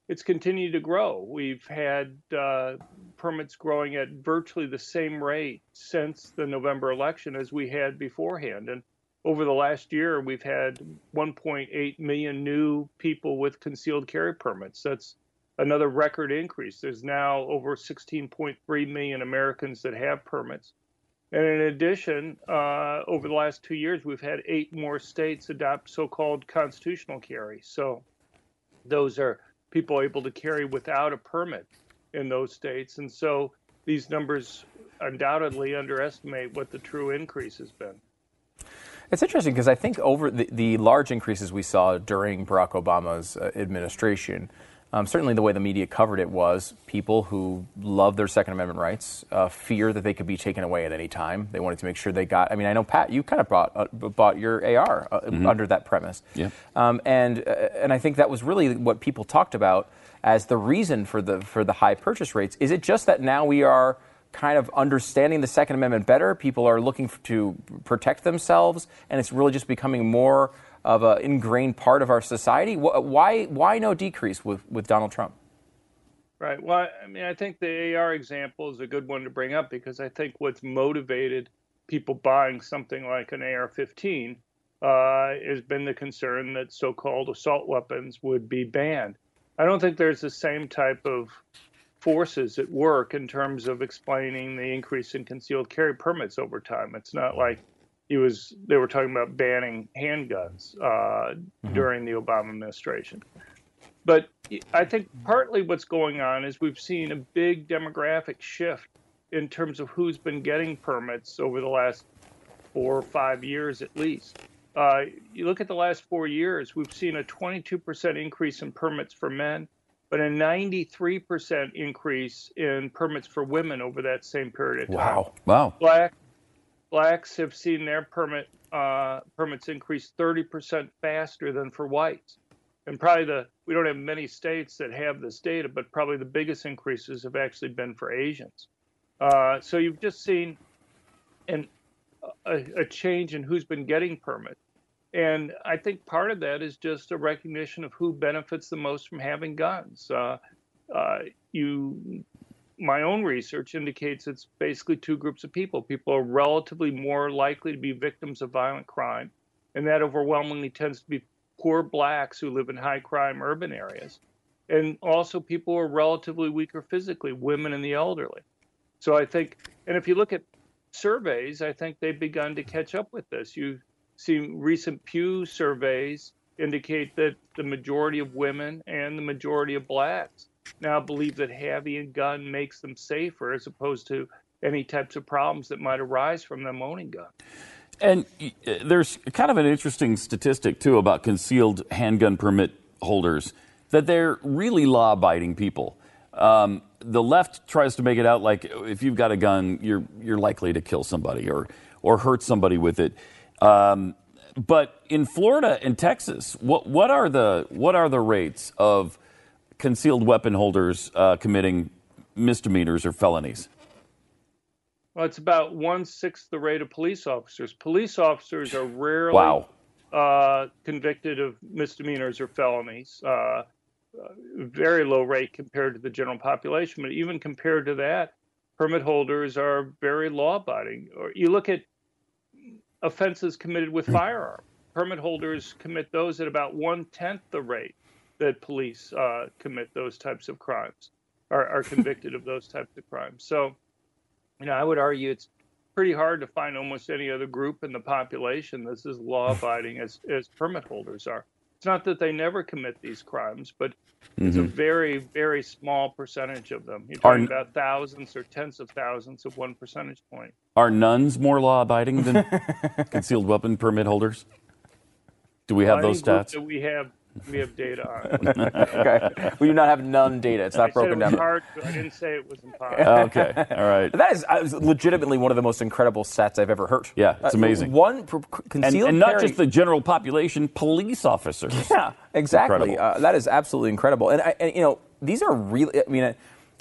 it's continued to grow. We've had uh, permits growing at virtually the same rate since the November election as we had beforehand. And over the last year, we've had one point eight million new people with concealed carry permits. That's another record increase. There's now over sixteen point three million Americans that have permits. And in addition, uh, over the last two years, we've had eight more states adopt so-called constitutional carry. So those are people able to carry without a permit in those states. And so these numbers undoubtedly underestimate what the true increase has been. It's interesting because I think over the, the large increases we saw during Barack Obama's uh, administration, um, certainly the way the media covered it was people who love their Second Amendment rights, uh, fear that they could be taken away at any time. They wanted to make sure they got, I mean, I know, Pat, you kind of bought, uh, bought your A R uh, mm-hmm. under that premise. Yeah. Um, and uh, and I think that was really what people talked about as the reason for the for the high purchase rates. Is it just that now we are kind of understanding the Second Amendment better? People are looking f- to protect themselves, and it's really just becoming more of an ingrained part of our society. Wh- why why no decrease with, with Donald Trump? Right. Well, I mean, I think the A R example is a good one to bring up, because I think what's motivated people buying something like an A R fifteen uh, has been the concern that so-called assault weapons would be banned. I don't think there's the same type of forces at work in terms of explaining the increase in concealed carry permits over time. It's not like it was they were talking about banning handguns uh, mm-hmm. during the Obama administration. But I think partly what's going on is we've seen a big demographic shift in terms of who's been getting permits over the last four or five years at least. Uh, you look at the last four years, we've seen a twenty-two percent increase in permits for men, but a ninety-three percent increase in permits for women over that same period of time. Wow, wow. Black, blacks have seen their permit uh, permits increase thirty percent faster than for whites. And probably the, we don't have many states that have this data, but probably the biggest increases have actually been for Asians. Uh, so you've just seen an, a, a change in who's been getting permits. And I think part of that is just a recognition of who benefits the most from having guns. Uh, uh, you, my own research indicates it's basically two groups of people. People are relatively more likely to be victims of violent crime, and that overwhelmingly tends to be poor blacks who live in high-crime urban areas, and also people who are relatively weaker physically, women and the elderly. So I think, and if you look at surveys, I think they've begun to catch up with this. You've seen recent Pew surveys indicate that the majority of women and the majority of blacks now believe that having a gun makes them safer as opposed to any types of problems that might arise from them owning guns. And there's kind of an interesting statistic, too, about concealed handgun permit holders, that they're really law-abiding people. Um, the left tries to make it out like if you've got a gun, you're you're likely to kill somebody or, or hurt somebody with it. Um, but in Florida and Texas, what what are the what are the rates of concealed weapon holders uh, committing misdemeanors or felonies? Well, it's about one-sixth the rate of police officers. Police officers are rarely wow. uh, convicted of misdemeanors or felonies. Uh, very low rate compared to the general population. But even compared to that, permit holders are very law-abiding. Or you look at offenses committed with firearms. Permit holders commit those at about one-tenth the rate that police uh, commit those types of crimes, are, are convicted of those types of crimes. So, you know, I would argue it's pretty hard to find almost any other group in the population that's as law-abiding as, as permit holders are. It's not that they never commit these crimes, but mm-hmm. it's a very, very small percentage of them. You're talking are, about thousands or tens of thousands of one percentage point. Are nuns more law-abiding than concealed weapon permit holders? Do we have well, those stats? That we have We have data on it. Okay. We do not have none data. It's not I broken said it was down. Hard, but I didn't say it was impossible. Okay. All right. That is I was legitimately one of the most incredible stats I've ever heard. Yeah, it's amazing. Uh, one per- concealed and, and not carry. Just the general population, police officers. Yeah, exactly. Uh, that is absolutely incredible. And, I, and you know, these are really. I mean, uh,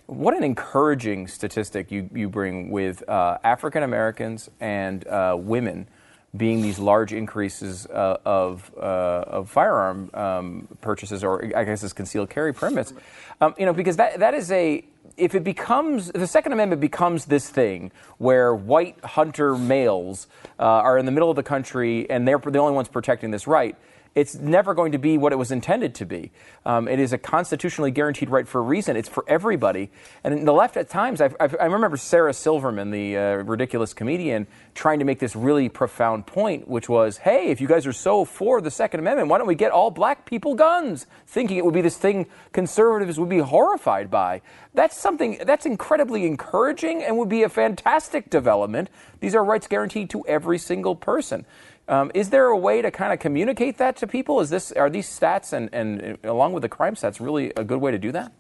what an encouraging statistic you you bring with uh, African Americans and uh, women. Being these large increases uh, of uh, of firearm um, purchases, or I guess it's concealed carry permits, um, you know, because that that is a if it becomes if the Second Amendment becomes this thing where white hunter males uh, are in the middle of the country and they're the only ones protecting this right. It's never going to be what it was intended to be. Um, it is a constitutionally guaranteed right for a reason. It's for everybody. And in the left at times, I've, I've, I remember Sarah Silverman, the uh, ridiculous comedian, trying to make this really profound point, which was, hey, if you guys are so for the Second Amendment, why don't we get all black people guns? Thinking it would be this thing conservatives would be horrified by. That's something that's incredibly encouraging and would be a fantastic development. These are rights guaranteed to every single person. Um, is there a way to kind of communicate that to people? Is this are these stats and, and along with the crime stats really a good way to do that?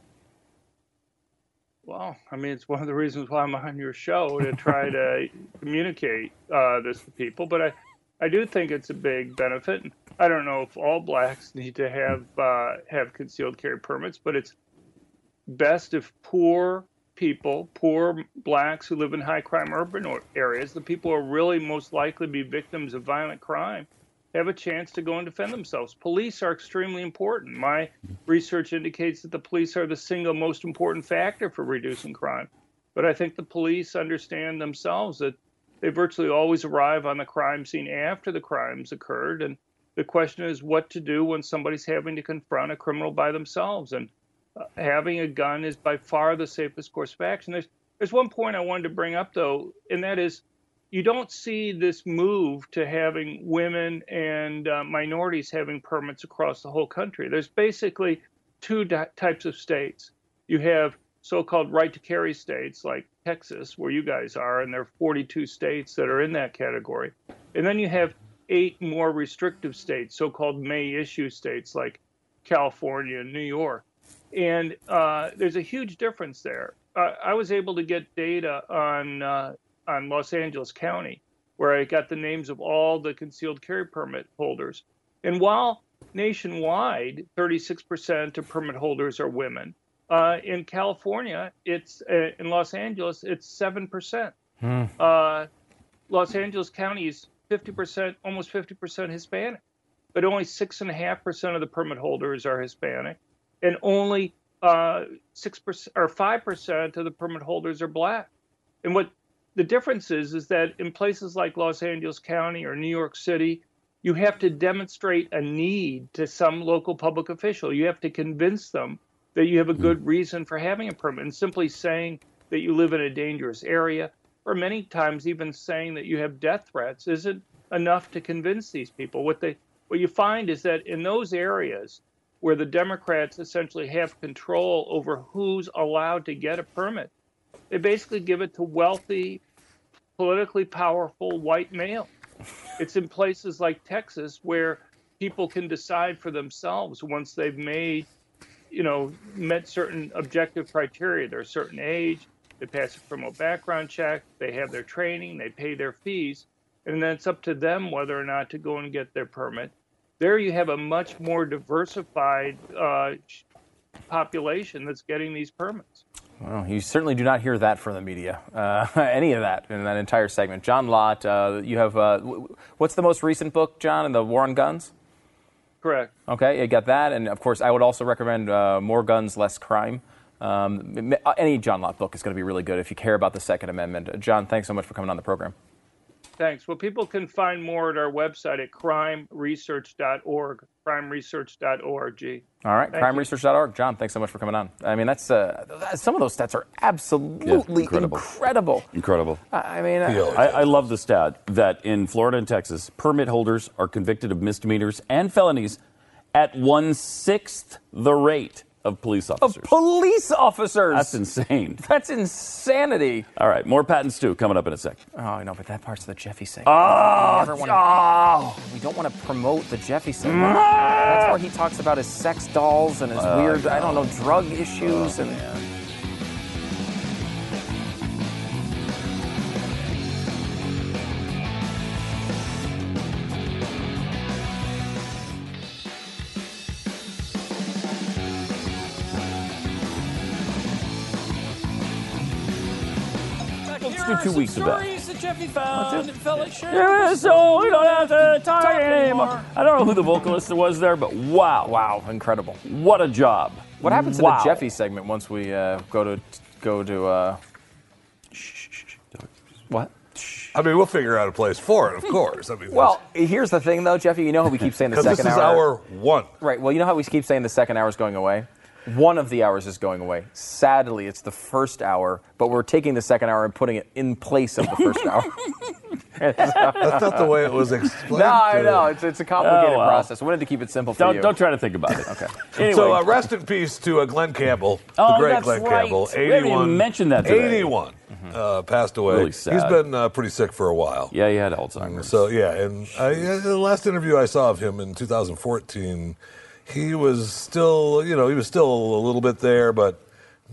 Well, I mean, it's one of the reasons why I'm on your show to try to communicate uh, this to people. But I, I do think it's a big benefit. I don't know if all blacks need to have uh, have concealed carry permits, but it's best if poor people, poor blacks who live in high-crime urban areas, the people who are really most likely to be victims of violent crime, have a chance to go and defend themselves. Police are extremely important. My research indicates that the police are the single most important factor for reducing crime. But I think the police understand themselves that they virtually always arrive on the crime scene after the crime's occurred. And the question is what to do when somebody's having to confront a criminal by themselves. And Uh, having a gun is by far the safest course of action. There's, there's one point I wanted to bring up, though, and that is you don't see this move to having women and uh, minorities having permits across the whole country. There's basically two di- types of states. You have so-called right-to-carry states like Texas, where you guys are, and there are forty-two states that are in that category. And then you have eight more restrictive states, so-called may-issue states like California and New York. And uh, there's a huge difference there. Uh, I was able to get data on uh, on Los Angeles County, where I got the names of all the concealed carry permit holders. And while nationwide, thirty-six percent of permit holders are women, uh, in California, it's uh, in Los Angeles, it's seven percent. Hmm. Uh, Los Angeles County is fifty percent, almost fifty percent Hispanic, but only six point five percent of the permit holders are Hispanic, and only uh, six percent or five percent of the permit holders are Black. And what the difference is, is that in places like Los Angeles County or New York City, you have to demonstrate a need to some local public official. You have to convince them that you have a good reason for having a permit, and simply saying that you live in a dangerous area, or many times even saying that you have death threats, isn't enough to convince these people. What they, what you find is that in those areas where the Democrats essentially have control over who's allowed to get a permit, they basically give it to wealthy, politically powerful white males. It's in places like Texas where people can decide for themselves once they've made, you know, met certain objective criteria. They're a certain age, they pass a criminal background check, they have their training, they pay their fees, and then it's up to them whether or not to go and get their permit. There you have a much more diversified uh, population that's getting these permits. Well, you certainly do not hear that from the media, uh, any of that in that entire segment. John Lott, uh, you have, uh, w- what's the most recent book, John, and the War on Guns? Correct. Okay, you got that. And, of course, I would also recommend uh, More Guns, Less Crime. Um, any John Lott book is going to be really good if you care about the Second Amendment. John, thanks so much for coming on the program. Thanks. Well, people can find more at our website at crime research dot org, crime research dot org. All right, crime research dot org. John, thanks so much for coming on. I mean, that's uh, some of those stats are absolutely yeah, incredible. Incredible. Incredible. I mean, I, I, I love the stat that in Florida and Texas, permit holders are convicted of misdemeanors and felonies at one-sixth the rate of police officers. Of police officers. That's insane. That's insanity. All right, more Pat and Stu coming up in a sec. Oh, no, but that part's the Jeffy segment. Oh, we, wanna, oh. we don't want to promote the Jeffy segment. Mm. That's where he talks about his sex dolls and his uh, weird, I don't know, drug issues. Oh, and. Man. Two weeks ago. Yeah, so we don't have to talk, talk anymore. anymore. I don't know who the vocalist was there, but wow, wow, incredible! What a job! What happens wow. to the Jeffy segment once we uh, go to go to? Uh... Shh, shh, shh. What? I mean, we'll figure out a place for it, of course. I mean, well, here's the thing, though, Jeffy. You know how we keep saying the second hour. This is hour one. Right. Well, you know how we keep saying the second hour is going away. One of the hours is going away. Sadly, it's the first hour, but we're taking the second hour and putting it in place of the first hour. That's not the way it was explained. No, I know. It's, it's a complicated oh, well. process. I wanted to keep it simple for don't, you. Don't try to think about it. Okay. Anyway. So uh, rest in peace to uh, Glenn Campbell, oh, the great Glenn right. Campbell. eighty-one, we haven't even mentioned that today. eighty-one mm-hmm. uh, passed away. Really sad. He's been uh, pretty sick for a while. Yeah, he had Alzheimer's. So, yeah. And I, the last interview I saw of him in two thousand fourteen... He was still, you know, he was still a little bit there, but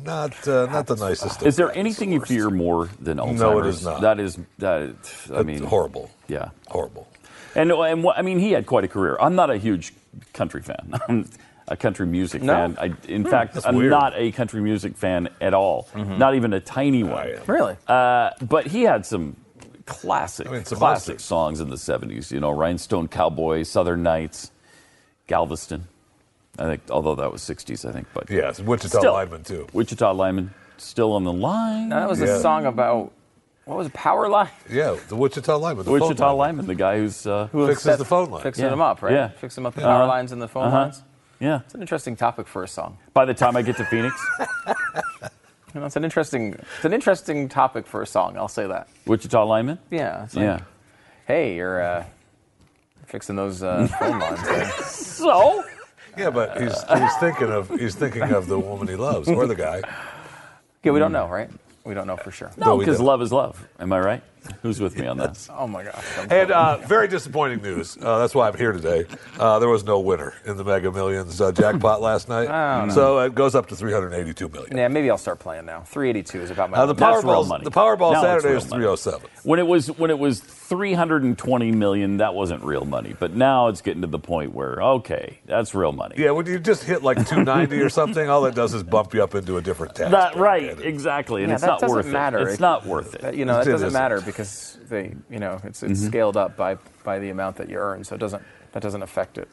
not uh, not the nicest. Is there anything you fear more than Alzheimer's? No, it is not. That is, that, I mean, horrible. Yeah, horrible. And and I mean, he had quite a career. I'm not a huge country fan. I'm a country music no. fan. I, in hmm, fact, I'm weird. not a country music fan at all. Mm-hmm. Not even a tiny one. Oh, yeah. Really? Uh, but he had some classic, I mean, some classic classics. songs in the seventies. You know, Rhinestone Cowboy, Southern Nights, Galveston. I think, although that was sixties, I think. But yes, Wichita still, Lineman, too. Wichita Lineman, still on the line. No, that was yeah. a song about, what was it, Power Line? Yeah, the Wichita Lineman. The Wichita Lineman, the guy who's... Uh, who fixes upset, the phone line. Fixing yeah. them up, right? Yeah. Fixing up the power uh, lines and the phone uh-huh. lines. Yeah. It's an interesting topic for a song. By the time I get to Phoenix... You know, it's an interesting, it's an interesting topic for a song. I'll say that. Wichita lineman? Yeah. It's like, yeah. Hey, you're uh, fixing those uh, phone lines. There. So. Yeah, but he's he's thinking of he's thinking of the woman he loves or the guy. Yeah, we don't know, right? We don't know for sure. No, because no, love is love. Am I right? Who's with me on yes. that? Oh, my gosh. I'm and uh, very disappointing news. Uh, that's why I'm here today. Uh, there was no winner in the Mega Millions uh, jackpot last night. Oh, no. So it goes up to three hundred eighty-two million dollars. Yeah, maybe I'll start playing now. three eighty-two is about my uh, the Powerball, real money. The Powerball now Saturday is three oh seven. When it was when it was three hundred twenty million dollars, that wasn't real money. But now it's getting to the point where, okay, that's real money. Yeah, when you just hit like two ninety or something, all that does is bump you up into a different tax. That, right, exactly. And yeah, it's not worth matter. it. It's not worth it. You know, it, it doesn't matter. Because they, you know, it's it's mm-hmm. scaled up by, by the amount that you earn, so it doesn't that doesn't affect it.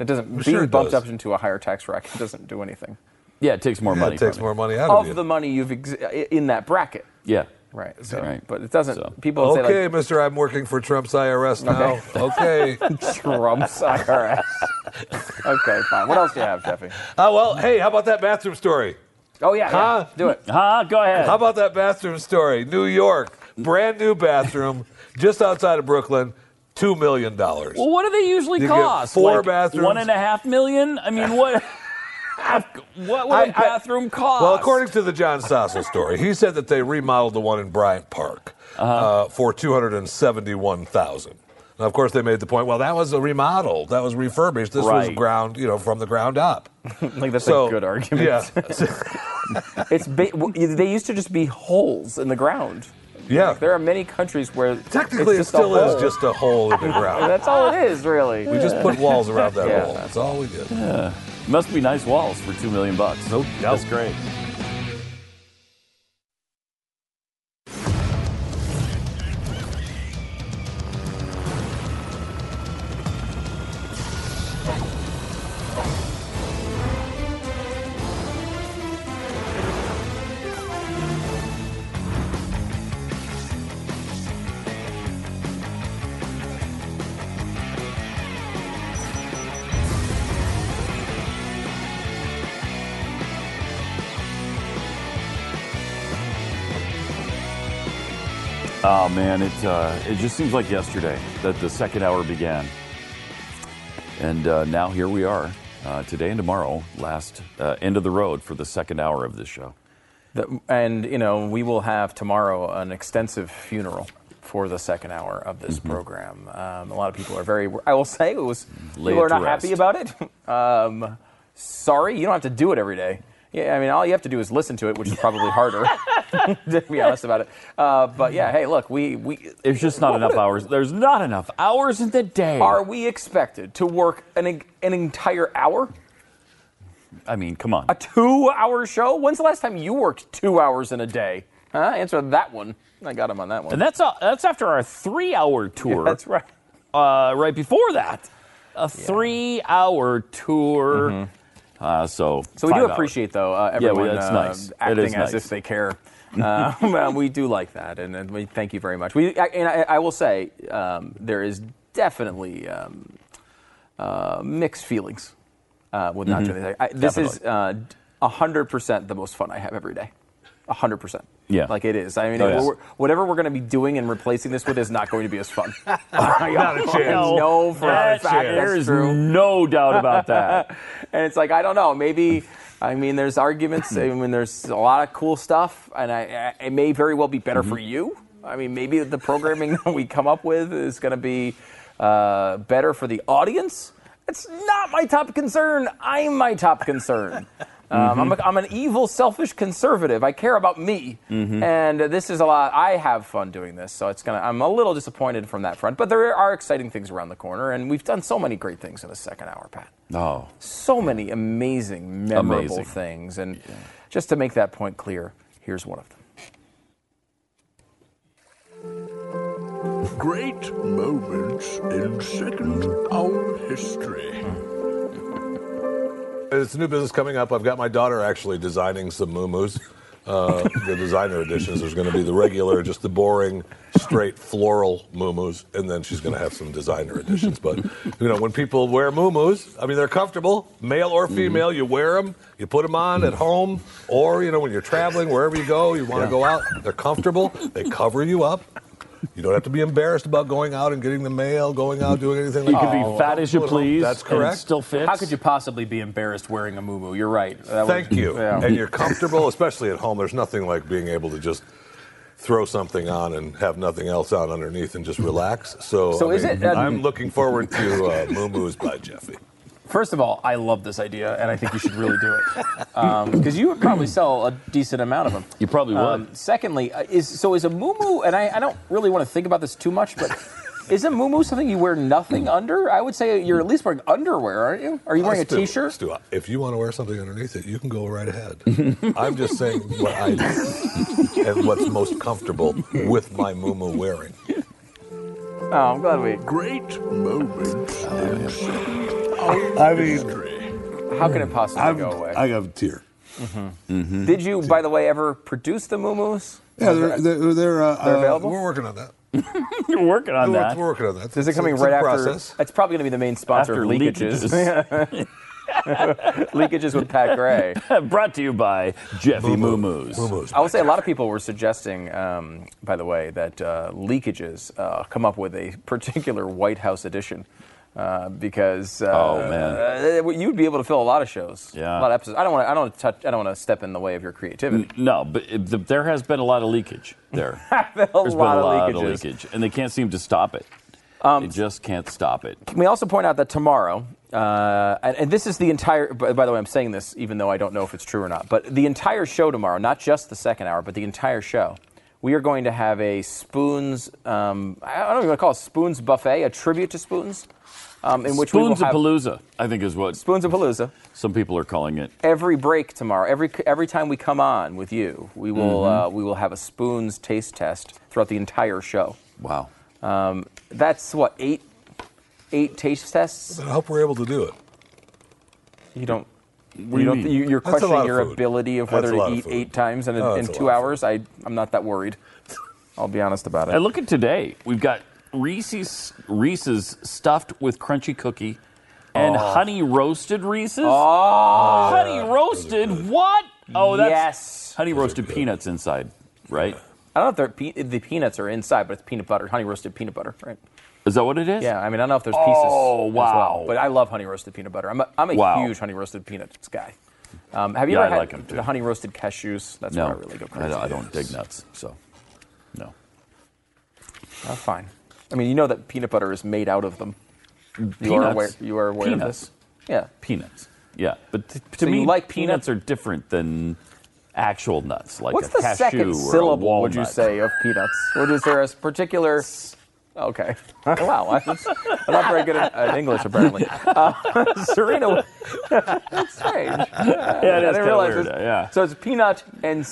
It doesn't well, being sure it bumped does. up into a higher tax rack. It doesn't do anything. Yeah, it takes more yeah, money. It takes more money out of, of you. the money you've ex- in that bracket. Yeah, right. So, right. But it doesn't. So. People okay, say like, Mister, I'm working for Trump's I R S now. Okay, okay. Trump's I R S. Okay, fine. What else do you have, Jeffy? Uh, well, hey, how about that bathroom story? Oh yeah, huh? Yeah. Do it. Huh? Go ahead. How about that bathroom story? New York. Brand new bathroom, just outside of Brooklyn, two million dollars. Well, what do they usually you cost? Get four like bathrooms, one and a half million. I mean, what? what would I, a bathroom I, cost? Well, according to the John Stossel story, he said that they remodeled the one in Bryant Park uh-huh. uh, for two hundred and seventy-one thousand. Now, of course, they made the point. Well, that was a remodel. That was refurbished. This right. was ground, you know, from the ground up. Like that's so, a good argument. Yeah. It's ba- they used to just be holes in the ground. Yeah, like there are many countries where technically it still is just a hole in the ground. That's all it is, really. We yeah. just put walls around that yeah. hole. That's all we did. Yeah. Must be nice walls for two million bucks. Nope, that's great. Oh, man, it uh, it just seems like yesterday that the second hour began. And uh, now here we are, uh, today and tomorrow, last uh, end of the road for the second hour of this show. The, and, you know, we will have tomorrow an extensive funeral for the second hour of this mm-hmm. program. Um, a lot of people are very, I will say, it was Lay people it are not rest. happy about it. um, sorry, you don't have to do it every day. Yeah, I mean, all you have to do is listen to it, which is probably harder, to be honest about it. Uh, but, yeah, hey, look, we... we There's just not enough hours. There's not enough hours in the day. Are we expected to work an an entire hour? I mean, come on. A two-hour show? When's the last time you worked two hours in a day? Huh? Answer that one. I got him on that one. And that's, a, that's after our three-hour tour. Yeah, that's right. Uh, right before that. A yeah. three-hour tour... Mm-hmm. Uh, so so we do appreciate, though, uh, everyone yeah, uh, nice. acting as nice. if they care. Uh, we do like that, and, and we thank you very much. We And I, I will say um, there is definitely um, uh, mixed feelings uh, with not mm-hmm. doing anything. I, this definitely. is uh, one hundred percent the most fun I have every day. one hundred percent. Yeah. Like it is. I mean, oh, yes. we're, whatever we're going to be doing and replacing this with is not going to be as fun. Not a chance. No, no for a fact. There is no doubt about that. And it's like, I don't know. Maybe, I mean, there's arguments. I mean, there's a lot of cool stuff. And I, I it may very well be better mm-hmm. for you. I mean, maybe the programming that we come up with is going to be uh, better for the audience. It's not my top concern. I'm my top concern. Um, mm-hmm. I'm, a, I'm an evil, selfish conservative. I care about me, mm-hmm. and uh, this is a lot. I have fun doing this, so it's gonna. I'm a little disappointed from that front, but there are exciting things around the corner, and we've done so many great things in the second hour, Pat. Oh, so many amazing, memorable amazing. things, and yeah. just to make that point clear, here's one of them. Great moments in second hour history. It's a new business coming up. I've got my daughter actually designing some muumuus. uh, the designer editions. There's going to be the regular, just the boring, straight floral muumuus, and then she's going to have some designer editions. But, you know, when people wear muumuus, I mean, they're comfortable, male or female. You wear them, you put them on at home, or, you know, when you're traveling, wherever you go, you want to yeah. go out, they're comfortable, they cover you up. You don't have to be embarrassed about going out and getting the mail, going out, doing anything like that. You can oh, be fat as you please. That's correct. And still fits. How could you possibly be embarrassed wearing a muumuu? You're right. That Thank would, you. Yeah. And you're comfortable, especially at home. There's nothing like being able to just throw something on and have nothing else on underneath and just relax. So, so I is mean, it, um, I'm looking forward to uh, muumuus by Jeffy. First of all, I love this idea, and I think you should really do it. Because um, you would probably sell a decent amount of them. You probably would. Um, secondly, is so is a muumuu, and I, I don't really want to think about this too much, but is a muumuu something you wear nothing under? I would say you're at least wearing underwear, aren't you? Are you wearing Let's a do, T-shirt? Stu, if you want to wear something underneath it, you can go right ahead. I'm just saying what I do and what's most comfortable with my muumuu wearing. Oh, I'm glad we... Great moments. Uh, I mean, how can it possibly I'm, go away? I have a tear. Mm-hmm. Mm-hmm. Did you, by the way, ever produce the muumuus? Yeah, they're, they're, they're, uh, they're available. Uh, we're working on that. You're working on we're, that. We're working on that. So is it coming it's right after? Process. That's probably going to be the main sponsor after of leakages. leakages. Leakages with Pat Gray. Brought to you by Jeffy Muumuus. Muumuus. I will say a lot of people were suggesting, um, by the way, that uh, leakages uh, come up with a particular White House edition. Uh, because uh, oh, man. Uh, you'd be able to fill a lot of shows, yeah. a lot of episodes. I don't want to. I don't want to touch. I don't want to step in the way of your creativity. N- no, but it, the, there has been a lot of leakage there. There's a been a lot of, of leakage, and they can't seem to stop it. Um, they just can't stop it. Can we also point out that tomorrow, uh, and, and this is the entire. By, by the way, I'm saying this even though I don't know if it's true or not. But the entire show tomorrow, not just the second hour, but the entire show. We are going to have a Spoons, um, I don't even want to call it Spoons Buffet, a tribute to Spoons. Um, in which Spoons of Palooza, I think is what. Spoons of Palooza. Some people are calling it. Every break tomorrow, every every time we come on with you, we will mm-hmm. uh, we will have a Spoons taste test throughout the entire show. Wow. Um, that's what, eight eight taste tests? I hope we're able to do it. You don't... You don't th- you're questioning your food. ability of whether to eat eight times in, a, oh, in two hours. I, I'm not that worried. I'll be honest about it. And look at today. We've got Reese's, Reese's stuffed with crunchy cookie and oh. honey roasted Reese's. Oh, oh honey yeah. roasted? What? Oh, that's yes. honey Those roasted peanuts inside, right? Yeah. I don't know if pe- the peanuts are inside, but it's peanut butter, honey roasted peanut butter, right? Is that what it is? Yeah, I mean, I don't know if there's pieces. Oh, wow. As well, but I love honey roasted peanut butter. I'm a, I'm a wow. huge honey roasted peanuts guy. Um, have you yeah, ever I had like them too. The honey roasted cashews? That's no, where I really go crazy. I, I don't dig nuts, so no. Oh, fine. I mean, you know that peanut butter is made out of them. Peanuts. You are aware, you are aware of this? Yeah. Peanuts. Yeah. But t- to so me, like peanuts, peanuts are different than actual nuts, like What's a cashew or What's the second syllable, would you say, of peanuts? Or is there a particular... Okay. Wow. I'm not very good at, at English, apparently. Uh, Serena. That's strange. Yeah, yeah it I is didn't realize weird, uh, yeah. So it's peanut and...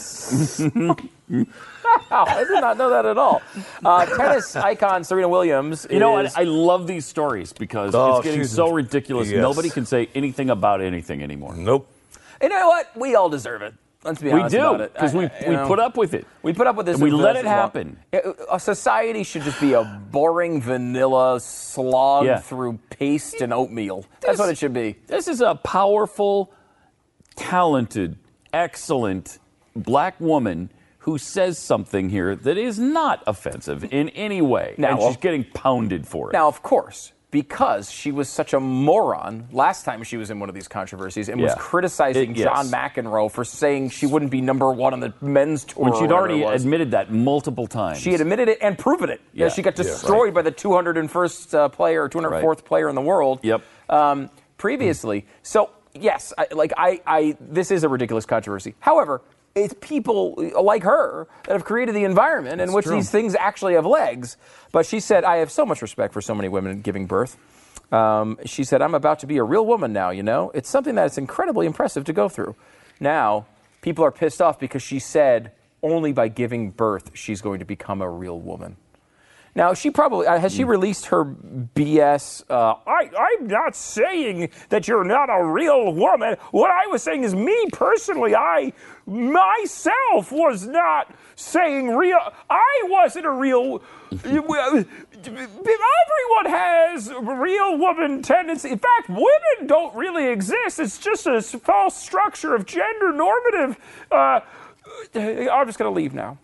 Wow, I did not know that at all. Uh, tennis icon Serena Williams. You know, is... I, I love these stories because oh, it's getting so ridiculous. Yes. Nobody can say anything about anything anymore. Nope. You know what? We all deserve it. Let's be honest we do, about it. Because we, we know, put up with it. We put up with this. And we let it happen. Well. A society should just be a boring vanilla slog yeah. through paste and oatmeal. This, That's what it should be. This is a powerful, talented, excellent black woman who says something here that is not offensive in any way. Now, and she's getting pounded for it. Now, of course. Because she was such a moron last time she was in one of these controversies and yeah. was criticizing it, yes. John McEnroe for saying she wouldn't be number one on the men's tour. When she'd already admitted that multiple times. She had admitted it and proven it. Yeah. Yeah, she got destroyed yeah, right. by the two hundred first uh, player or two hundred fourth right. player in the world yep. um, previously. Mm. So, yes, I, like I, I, this is a ridiculous controversy. However, it's people like her that have created the environment That's in which true. These things actually have legs. But she said, I have so much respect for so many women giving birth. Um, she said, I'm about to be a real woman now, you know. It's something that's incredibly impressive to go through. Now, people are pissed off because she said only by giving birth she's going to become a real woman. Now, she probably, uh, has she released her B S? Uh, I, I'm not saying that you're not a real woman. What I was saying is me personally, I myself was not saying real. I wasn't a real. Everyone has real woman tendencies. In fact, women don't really exist. It's just a false structure of gender normative. Uh, I'm just going to leave now.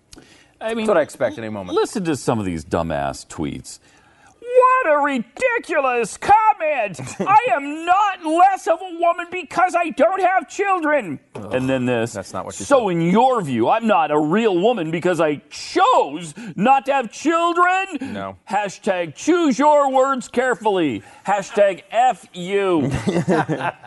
I mean, that's what I expect in a moment. Listen to some of these dumbass tweets. What a ridiculous comment! I am not less of a woman because I don't have children. Ugh, and then this. That's not what you So said. In your view, I'm not a real woman because I chose not to have children? No. Hashtag choose your words carefully. Hashtag F you.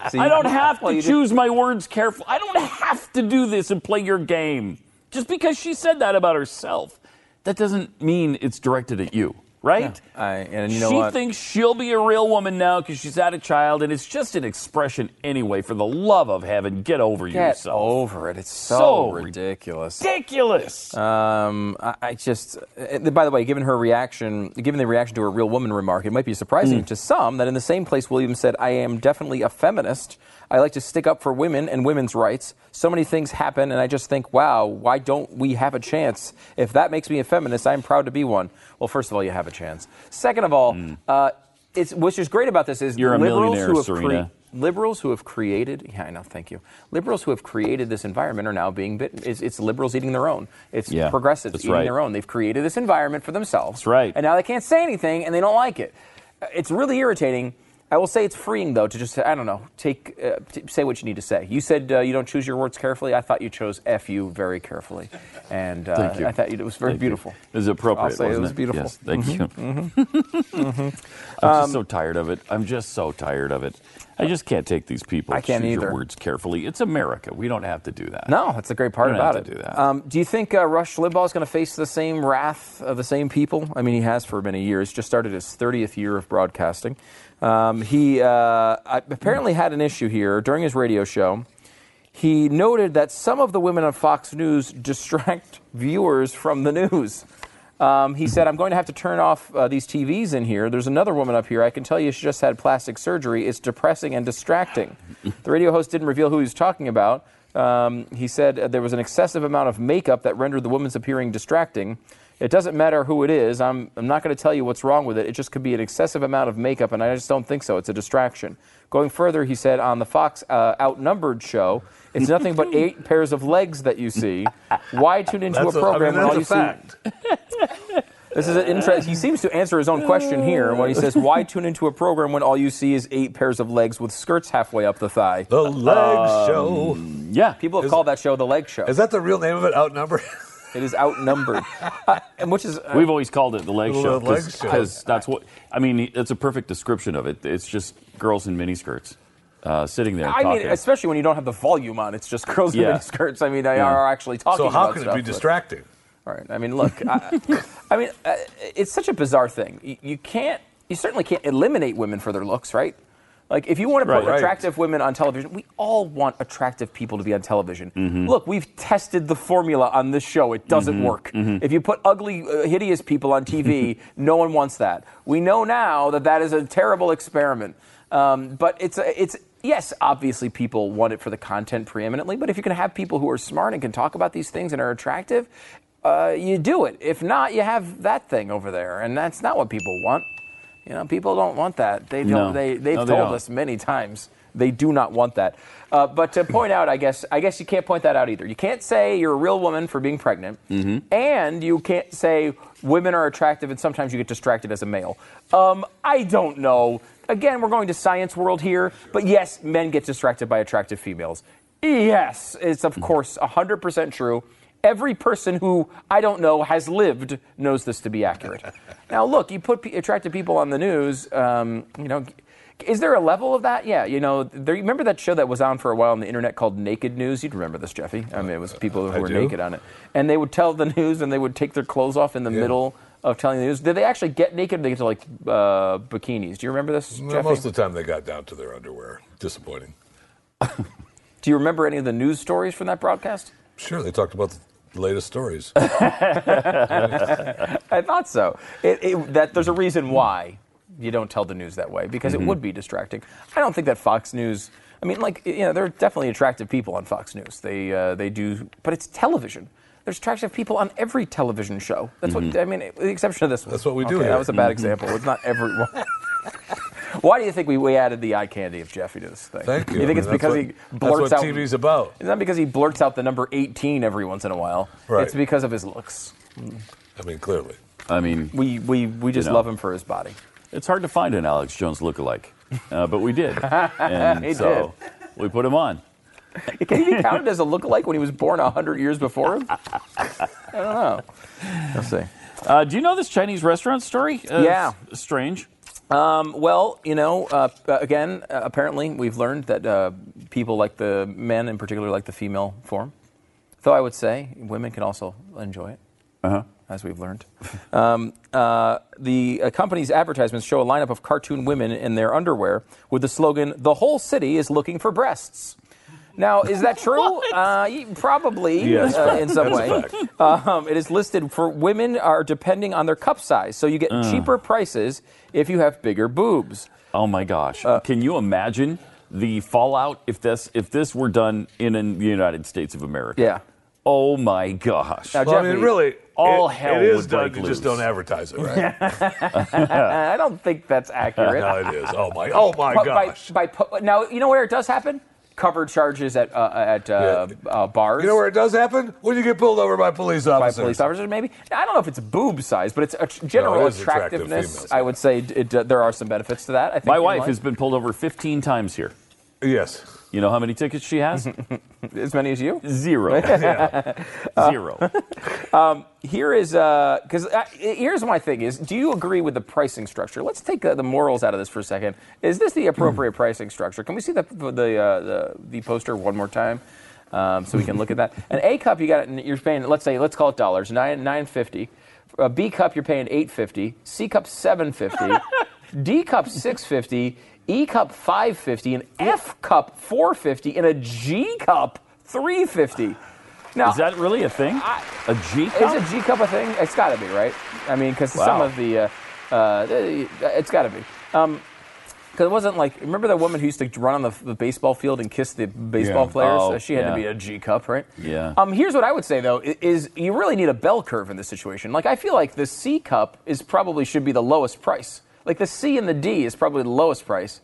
See, I don't have to choose my words carefully. I don't have to do this and play your game. Just because she said that about herself, that doesn't mean it's directed at you, right? Yeah. I, and you know she what? thinks she'll be a real woman now because she's had a child, and it's just an expression anyway. For the love of heaven, get over get yourself. Get over it. It's so, so ridiculous. Ridiculous. Um, I, I just. By the way, given her reaction, given the reaction to her real woman remark, it might be surprising mm. to some that in the same place Williams said, "I am definitely a feminist. I like to stick up for women and women's rights. So many things happen, and I just think, wow, why don't we have a chance? If that makes me a feminist, I'm proud to be one." Well, first of all, you have a chance. Second of all, mm. uh, it's what's just great about this is You're liberals a millionaire, who have Serena. Cre- liberals who have created. Yeah, I know. Thank you. Liberals who have created this environment are now being bitten. It's, it's liberals eating their own. It's yeah, progressives eating right. their own. They've created this environment for themselves. That's right. And now they can't say anything, and they don't like it. It's really irritating. I will say it's freeing, though, to just, I don't know, take uh, t- say what you need to say. You said uh, you don't choose your words carefully. I thought you chose F you very carefully. And uh, thank you. I thought it was very thank beautiful. You. It was appropriate, I'll say wasn't it? It was beautiful. Yes, thank mm-hmm. you. Mm-hmm. mm-hmm. I'm um, just so tired of it. I'm just so tired of it. I just can't take these people. I can't choose either. Your words carefully. It's America. We don't have to do that. No, that's the great part we don't about have it. To do that. Um, do you think uh, Rush Limbaugh is going to face the same wrath of the same people? I mean, he has for many years. Just started his thirtieth year of broadcasting. Um, he uh, apparently had an issue here during his radio show. He noted that some of the women on Fox News distract viewers from the news. Um, he said, "I'm going to have to turn off uh, these T Vs in here. There's another woman up here. I can tell you she just had plastic surgery. It's depressing and distracting." The radio host didn't reveal who he was talking about. Um, he said uh, there was an excessive amount of makeup that rendered the woman's appearing distracting. "It doesn't matter who it is. I'm I'm not going to tell you what's wrong with it. It just could be an excessive amount of makeup, and I just don't think so. It's a distraction." Going further, he said, on the Fox uh, Outnumbered show, "It's nothing but eight pairs of legs that you see. Why tune into that's a program a, I mean, that's when all a you fact. see..." This is an interest. He seems to answer his own question here when he says, "Why tune into a program when all you see is eight pairs of legs with skirts halfway up the thigh?" The Leg um, Show. Yeah. People have is, called that show the Leg Show. Is that the real name of it, Outnumbered? It is outnumbered, uh, and which is uh, we've always called it the leg show because that's what I mean. It's a perfect description of it. It's just girls in miniskirts uh, sitting there. I talking. mean, especially when you don't have the volume on. It's just girls yeah. in miniskirts. I mean, they yeah. are actually talking. So how about can stuff, it be distracting? But, all right. I mean, look. I, I mean, uh, it's such a bizarre thing. You, you can't. You certainly can't eliminate women for their looks, right? Like, if you want to put right, attractive right. women on television, we all want attractive people to be on television. Mm-hmm. Look, we've tested the formula on this show. It doesn't mm-hmm. work. Mm-hmm. If you put ugly, uh, hideous people on T V, no one wants that. We know now that that is a terrible experiment. Um, but it's it's yes, obviously people want it for the content preeminently, but if you can have people who are smart and can talk about these things and are attractive, uh, you do it. If not, you have that thing over there, and that's not what people want. You know, people don't want that. They don't. No. They they've no, they told don't. us many times they do not want that. Uh, but to point out, I guess I guess you can't point that out either. You can't say you're a real woman for being pregnant, mm-hmm. and you can't say women are attractive and sometimes you get distracted as a male. Um, I don't know. Again, we're going to science world here, but yes, men get distracted by attractive females. Yes, it's of course one hundred percent true. Every person who, I don't know, has lived knows this to be accurate. Now, look, you put p- attractive people on the news, um, you know, is there a level of that? Yeah, you know, there, you remember that show that was on for a while on the internet called Naked News? You'd remember this, Jeffy. I mean, it was people who I were do. naked on it. And they would tell the news and they would take their clothes off in the yeah. middle of telling the news. Did they actually get naked or they get to, like, uh, bikinis? Do you remember this, well, Jeffy? Most of the time they got down to their underwear. Disappointing. Do you remember any of the news stories from that broadcast? Sure, they talked about the latest stories. I thought so. It, it, that there's a reason why you don't tell the news that way, because mm-hmm. it would be distracting. I don't think that Fox News... I mean, like, you know, there are definitely attractive people on Fox News. They uh, they do... But it's television. There's attractive people on every television show. That's mm-hmm. what... I mean, with the exception of this one. That's what we do okay, here. That was a bad mm-hmm. example. It's not everyone... Why do you think we, we added the eye candy of Jeffy to this thing? Thank you. You think I mean, it's because what, he blurts out... That's what T V's out, about. It's not because he blurts out the number eighteen every once in a while. Right. It's because of his looks. I mean, clearly. I mean... We, we, we just you know, love him for his body. It's hard to find an Alex Jones lookalike, uh, but we did. And he so did. We put him on. Can he be counted as a lookalike when he was born one hundred years before him? I don't know. Let's see. Uh, do you know this Chinese restaurant story? Uh, yeah. Strange. Um, well, you know, uh, again, uh, apparently we've learned that uh, people like the men in particular like the female form. Though I would say women can also enjoy it, uh-huh. as we've learned. um, uh, the uh, company's advertisements show a lineup of cartoon women in their underwear with the slogan, "The whole city is looking for breasts." Now, is that true? Uh, probably, yes, uh, in some way. Um, it is listed for women are depending on their cup size, so you get uh. cheaper prices if you have bigger boobs. Oh my gosh! Uh, Can you imagine the fallout if this if this were done in, in the United States of America? Yeah. Oh my gosh! Now, well, Jeffy, I mean, really, all it, hell it is done. You just don't advertise it, right? I don't think that's accurate. No, it is. Oh my! Oh my po- gosh! By, by, now, you know where it does happen? Cover charges at uh, at uh, yeah. uh, bars. You know where it does happen? When you get pulled over by police officers. By police officers, maybe. I don't know if it's boob size, but it's a general no, it attractiveness. Attractive I would say it, uh, there are some benefits to that. I think my wife life. has been pulled over fifteen times here. Yes. You know how many tickets she has? As many as you? Zero. Yeah. Zero. Uh, um, here is, because uh, uh, here's my thing is, do you agree with the pricing structure? Let's take uh, the morals out of this for a second. Is this the appropriate pricing structure? Can we see the the uh, the, the poster one more time um, so we can look at that? An A cup, you got it, you're paying, let's say, let's call it dollars, nine nine fifty. A B cup, you're paying eight fifty. C cup, seven fifty. D cup, six fifty. E cup five fifty, an F cup four fifty, and a G cup three fifty. Now, is that really a thing? I, a G cup? Is a G cup a thing? It's got to be, right? I mean, because wow. some of the, uh, uh, it's got to be. Um, Because it wasn't like, remember that woman who used to run on the, the baseball field and kiss the baseball yeah. players? Oh, she had yeah. to be a G cup, right? Yeah. Um, here's what I would say, though, is you really need a bell curve in this situation. Like, I feel like the C cup is probably should be the lowest price. Like the C and the D is probably the lowest price,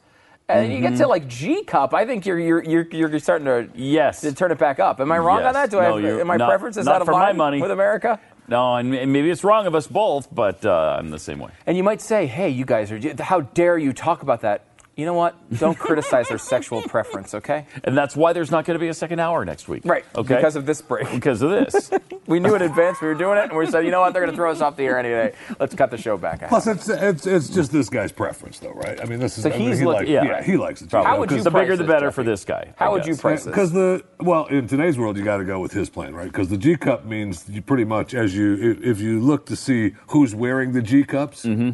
and mm-hmm. you get to like G cup. I think you're you're you're, you're starting to yes to turn it back up. Am I wrong yes. on that? Do no, I have, am my preference is out of line my money. With America? No, and maybe it's wrong of us both, but uh, I'm the same way. And you might say, hey, you guys are how dare you talk about that? You know what? Don't criticize their sexual preference, okay? And that's why there's not going to be a second hour next week. Right. Okay. Because of this break. Because of this. We knew in advance we were doing it, and we said, you know what? They're going to throw us off the air any day. Let's cut the show back. Plus, it's, it's it's just this guy's preference, though, right? I mean, this is... So I mean, he's he looking, likes, yeah. yeah, he likes it. Too, How though, would you the bigger, the better Jeffy? For this guy. How I would guess. You price this? Because the... Well, in today's world, you got to go with his plan, right? Because the G cup means you pretty much, as you... If you look to see who's wearing the G cups... Mm-hmm.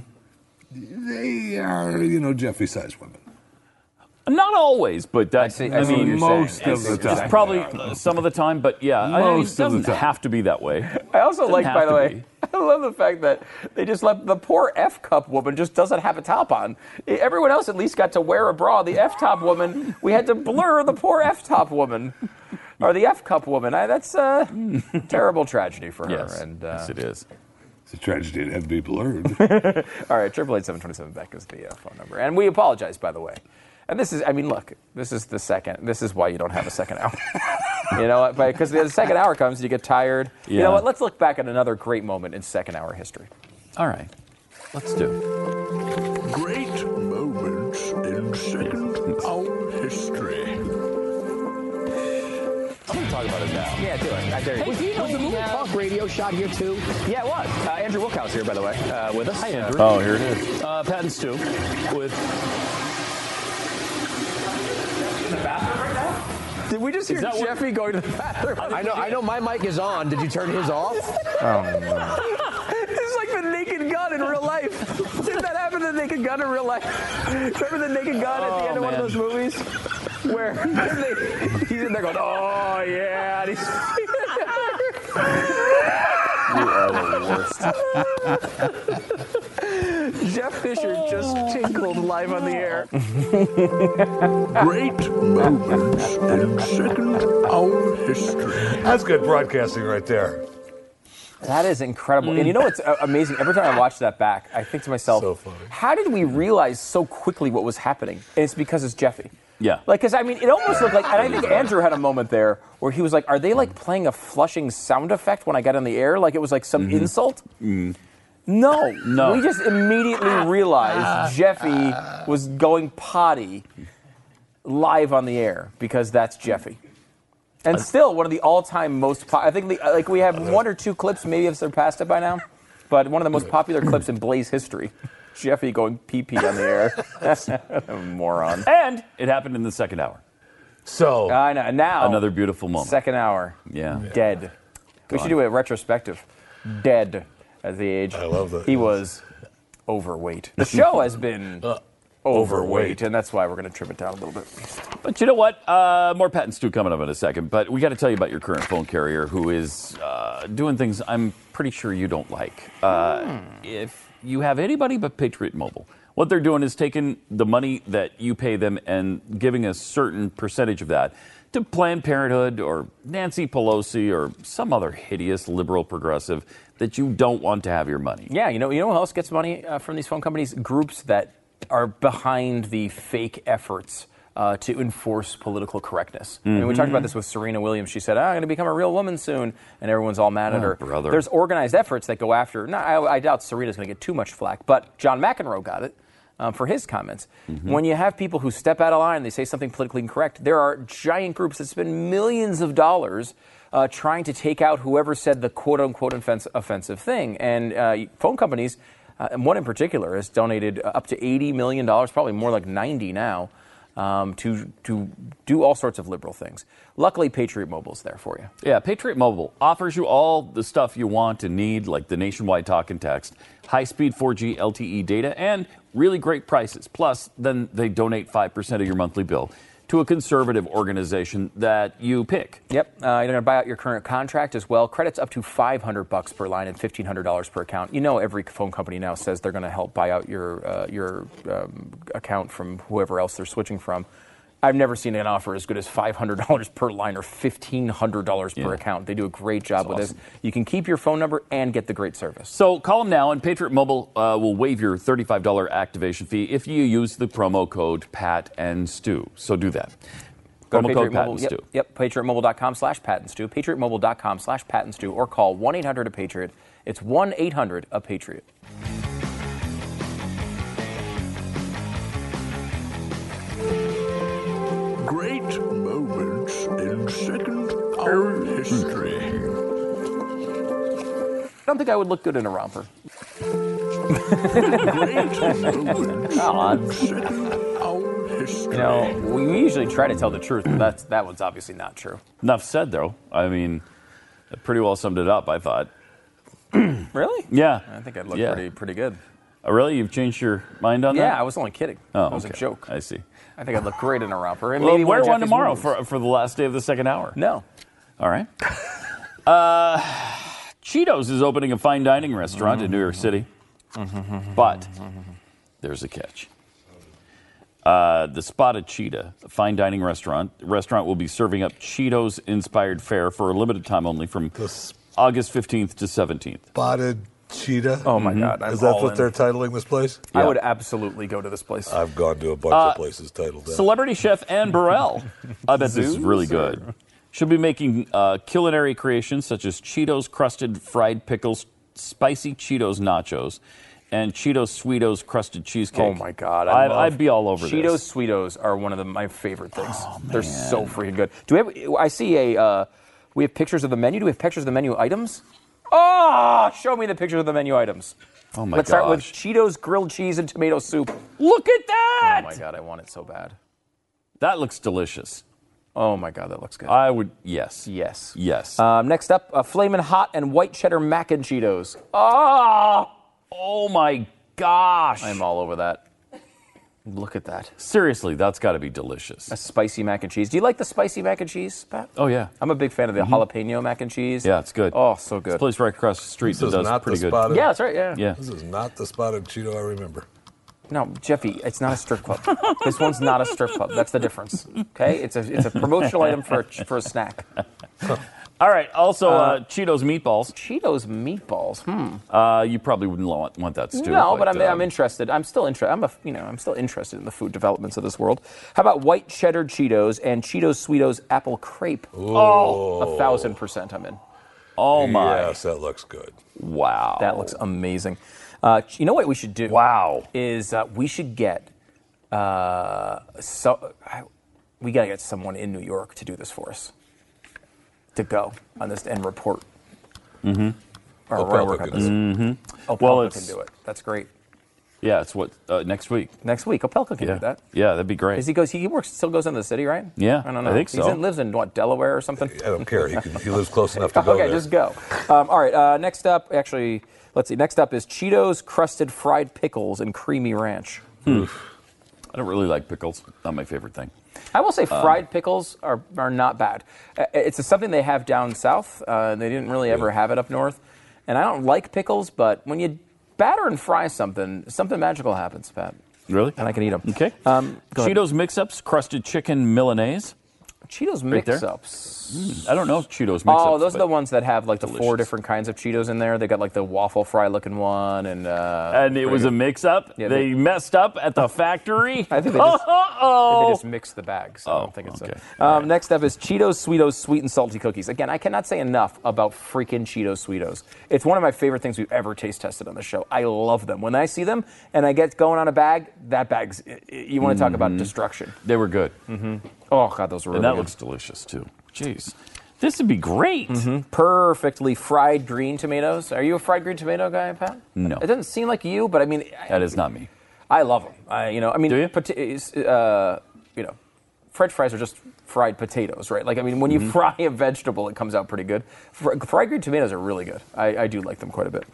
They are, you know, Jeffy-sized women. Not always, but that's, I, see, I, I mean, most saying. Of the time. It's probably yeah. some of the time, but yeah, most I mean, it doesn't of the time. Have to be that way. I also like, by the way, be. I love the fact that they just left the poor F-cup woman just doesn't have a top on. Everyone else at least got to wear a bra. The F-top woman, we had to blur the poor F-top woman. Or the F-cup woman. I, that's a terrible tragedy for her. Yes, and, uh, yes it is. It's a tragedy it had to be blurred. All right, triple eight seven twenty-seven Beck is the uh, phone number, and we apologize, by the way. And this is—I mean, look, this is the second. This is why you don't have a second hour. You know, because the second hour comes, you get tired. Yeah. You know what? Let's look back at another great moment in second hour history. All right, let's do it. Great moments in second hour history. I'm going to talk about it now. Yeah, do it. I dare you. Hey, was, do you know was the movie have... Talk Radio shot here, too? Yeah, it was. Uh, Andrew Wilkows here, by the way, uh, with us. Hi, Andrew. Oh, here it is. Uh, Pat and Stu with... In the bathroom right now? Did we just hear Jeffy what... going to the bathroom? I know, I know my mic is on. Did you turn his off? Oh, no. It's like the Naked Gun in real life. Did that happen to the Naked Gun in real life? Remember the Naked Gun oh, at the end of man. one of those movies? Where they, he's in there going, oh, yeah. And he's You are the worst. Jeff Fisher just tinkled live on the air. Great moments in second-hour history. That's good broadcasting right there. That is incredible. Mm. And you know what's amazing? Every time I watch that back, I think to myself, so funny. How did we realize so quickly what was happening? And it's because it's Jeffy. Yeah. Like, because, I mean, it almost looked like, and I think Andrew had a moment there where he was like, are they, like, playing a flushing sound effect when I got on the air? Like, it was, like, some mm-hmm. insult? Mm. No. No. We just immediately realized Jeffy was going potty live on the air because that's Jeffy. And still one of the all-time most po- I think the, like we have one or two clips maybe have surpassed it by now, but one of the most popular clips in Blaze history. Jeffy going pee-pee on the air. Moron. And it happened in the second hour. So I know. Now another beautiful moment. Second hour. Yeah. yeah. Dead. Gone. We should do a retrospective. Dead at the age. I love that. He yes. was overweight. The show has been uh, overweight, overweight, and that's why we're going to trim it down a little bit. But you know what? Uh, more Pat and Stu coming up in a second, but we got to tell you about your current phone carrier who is uh, doing things I'm pretty sure you don't like. Uh, mm. If you have anybody but Patriot Mobile. What they're doing is taking the money that you pay them and giving a certain percentage of that to Planned Parenthood or Nancy Pelosi or some other hideous liberal progressive that you don't want to have your money. Yeah, you know, you know who else gets money uh, from these phone companies? Groups that are behind the fake efforts Uh, to enforce political correctness. Mm-hmm. And we talked about this with Serena Williams. She said, oh, I'm going to become a real woman soon. And everyone's all mad at oh, her. Brother. There's organized efforts that go after. Now, I, I doubt Serena's going to get too much flack, but John McEnroe got it um, for his comments. Mm-hmm. When you have people who step out of line and they say something politically incorrect, there are giant groups that spend millions of dollars uh, trying to take out whoever said the quote-unquote offensive thing. And uh, phone companies, uh, and one in particular, has donated up to eighty million dollars, probably more like ninety now, Um, to to do all sorts of liberal things. Luckily, Patriot Mobile's there for you. Yeah, Patriot Mobile offers you all the stuff you want and need, like the nationwide talk and text, high-speed four G L T E data, and really great prices. Plus, then they donate five percent of your monthly bill to a conservative organization that you pick. Yep, uh, you're going to buy out your current contract as well. Credits up to five hundred bucks per line and fifteen hundred dollars per account. You know every phone company now says they're going to help buy out your uh, your um, account from whoever else they're switching from. I've never seen an offer as good as five hundred dollars per line or fifteen hundred dollars yeah. per account. They do a great job That's with awesome. This. You can keep your phone number and get the great service. So call them now, and Patriot Mobile uh, will waive your thirty-five dollars activation fee if you use the promo code Pat and Stu. So do that. Go promo to code Pat and Stu. Yep, yep. patriot mobile dot com slash Pat and Stu, patriot mobile dot com slash Pat and Stu, or call one eight hundred A Patriot. It's one eight hundred A Patriot. Great moments in second hour history. I don't think I would look good in a romper. Great moments in second hour history. You know, we usually try to tell the truth, but that's, that one's obviously not true. Enough said, though. I mean, that pretty well summed it up, I thought. Really? Yeah. I think I'd look yeah. pretty pretty good. Oh, really? You've changed your mind on yeah, that? Yeah, I was only kidding. Oh, okay. It was a joke. I see. I think I'd look great in a romper. And well, maybe wear one tomorrow for, for the last day of the second hour. No. All right. uh, Cheetos is opening a fine dining restaurant mm-hmm. in New York City. Mm-hmm. But mm-hmm. there's a catch. Uh, the Spotted Cheetah, a fine dining restaurant, restaurant will be serving up Cheetos-inspired fare for a limited time only from August fifteenth to seventeenth. Spotted Cheetah? Oh, my mm-hmm. God. I'm Is that what in. They're titling this place? Yeah. I would absolutely go to this place. I've gone to a bunch uh, of places titled that. Celebrity chef Anne Burrell. I bet this is really good. She'll be making uh, culinary creations such as Cheetos crusted fried pickles, spicy Cheetos nachos, and Cheetos Sweetos crusted cheesecake. Oh, my God. I I'd, I'd be all over Cheetos this. Cheetos Sweetos are one of the, my favorite things. Oh, they're so freaking good. Do we have, I see a, uh, we have pictures of the menu. Do we have pictures of the menu items? Oh, show me the pictures of the menu items. Oh, my God. Let's gosh. start with Cheetos, grilled cheese, and tomato soup. Look at that! Oh, my God, I want it so bad. That looks delicious. Oh, my God, that looks good. I would, yes. Yes. Yes. Um, next up, uh, Flamin' Hot and White Cheddar Mac and Cheetos. Oh! Oh, my gosh. I'm all over that. Look at that. Seriously, that's got to be delicious. A spicy mac and cheese. Do you like the spicy mac and cheese, Pat? Oh, yeah. I'm a big fan of the mm-hmm. jalapeno mac and cheese. Yeah, it's good. Oh, so good. It's a place right across the street that does pretty good. Spotted, yeah, that's right, yeah. yeah. This is not the Spotted Cheeto I remember. No, Jeffy, it's not a strip club. This one's not a strip club. That's the difference, okay? It's a it's a promotional item for a, for a snack. All right, also uh, uh, Cheetos meatballs. Cheetos meatballs, hmm. Uh, you probably wouldn't want that, Stu. No, but, but I'm, um, I'm interested. I'm still interested. I'm a, you know, I'm still interested in the food developments of this world. How about white cheddar Cheetos and Cheetos Sweetos apple crepe? Ooh. Oh, a thousand percent I'm in. Oh, my. Yes, that looks good. Wow. That looks amazing. Uh, you know what we should do? Wow. Is uh, we should get, uh, so, I, we got to get someone in New York to do this for us. To go on this and report. Mm-hmm. Or we're working on this. Mm-hmm. Opelka well, can do it. That's great. Yeah, it's what uh, next week. Next week, Opelka can yeah. do that. Yeah, that'd be great. Because he goes, he works, still goes into the city, right? Yeah, I don't know. I think He's so. He lives in what, Delaware or something? I don't care. He, can, he lives close enough to go. Okay, there. just go. Um, all right. Uh, next up, actually, let's see. Next up is Cheetos crusted fried pickles and creamy ranch. Hmm. I don't really like pickles. Not my favorite thing. I will say fried um, pickles are, are not bad. It's a, something they have down south. Uh, they didn't really ever have it up north. And I don't like pickles, but when you batter and fry something, something magical happens, Pat. Really? And I can eat them. Okay. Um, Cheetos mix-ups, crusted chicken Milanese. Cheetos right mix-ups. Mm, I don't know Cheetos mix-ups. Oh, those are the ones that have like delicious. the four different kinds of Cheetos in there. They got like the waffle fry looking one, and uh, and it was good. a mix-up. Yeah, they, they messed up at the factory. I think they just, they just mixed the bags. So oh, I don't think it's okay. so. Um, right. Next up is Cheetos Sweetos sweet and salty cookies. Again, I cannot say enough about freaking Cheetos Sweetos. It's one of my favorite things we've ever taste tested on the show. I love them. When I see them and I get going on a bag, that bag's you want to mm-hmm. talk about destruction. They were good. Mm-hmm. Oh, God, those were really good. And that looks delicious, too. Jeez. This would be great. Mm-hmm. Perfectly fried green tomatoes. Are you a fried green tomato guy, Pat? No. It doesn't seem like you, but I mean... That I, is not me. I love them. I, you know, I mean... Do you? Pota- uh, you know, French fries are just fried potatoes, right? Like, I mean, when mm-hmm. you fry a vegetable, it comes out pretty good. Fr- fried green tomatoes are really good. I, I do like them quite a bit.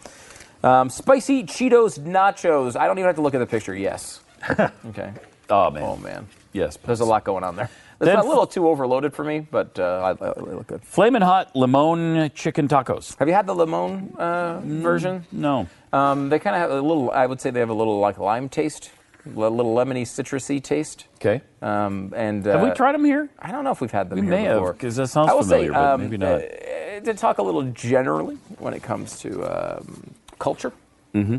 Um, spicy Cheetos nachos. I don't even have to look at the picture. Yes. Okay. Oh, man. Oh, man. Yes. Please. There's a lot going on there. It's then, a little too overloaded for me, but uh, I, I look good. Flamin' Hot Limon Chicken Tacos. Have you had the Limon uh, mm, version? No. Um, they kind of have a little, I would say they have a little like lime taste, a little lemony, citrusy taste. Okay. Um, and uh, have we tried them here? I don't know if we've had them we here may before. Because that sounds I will familiar, say, but um, maybe not. Uh, to talk a little generally when it comes to um, culture. Mm-hmm.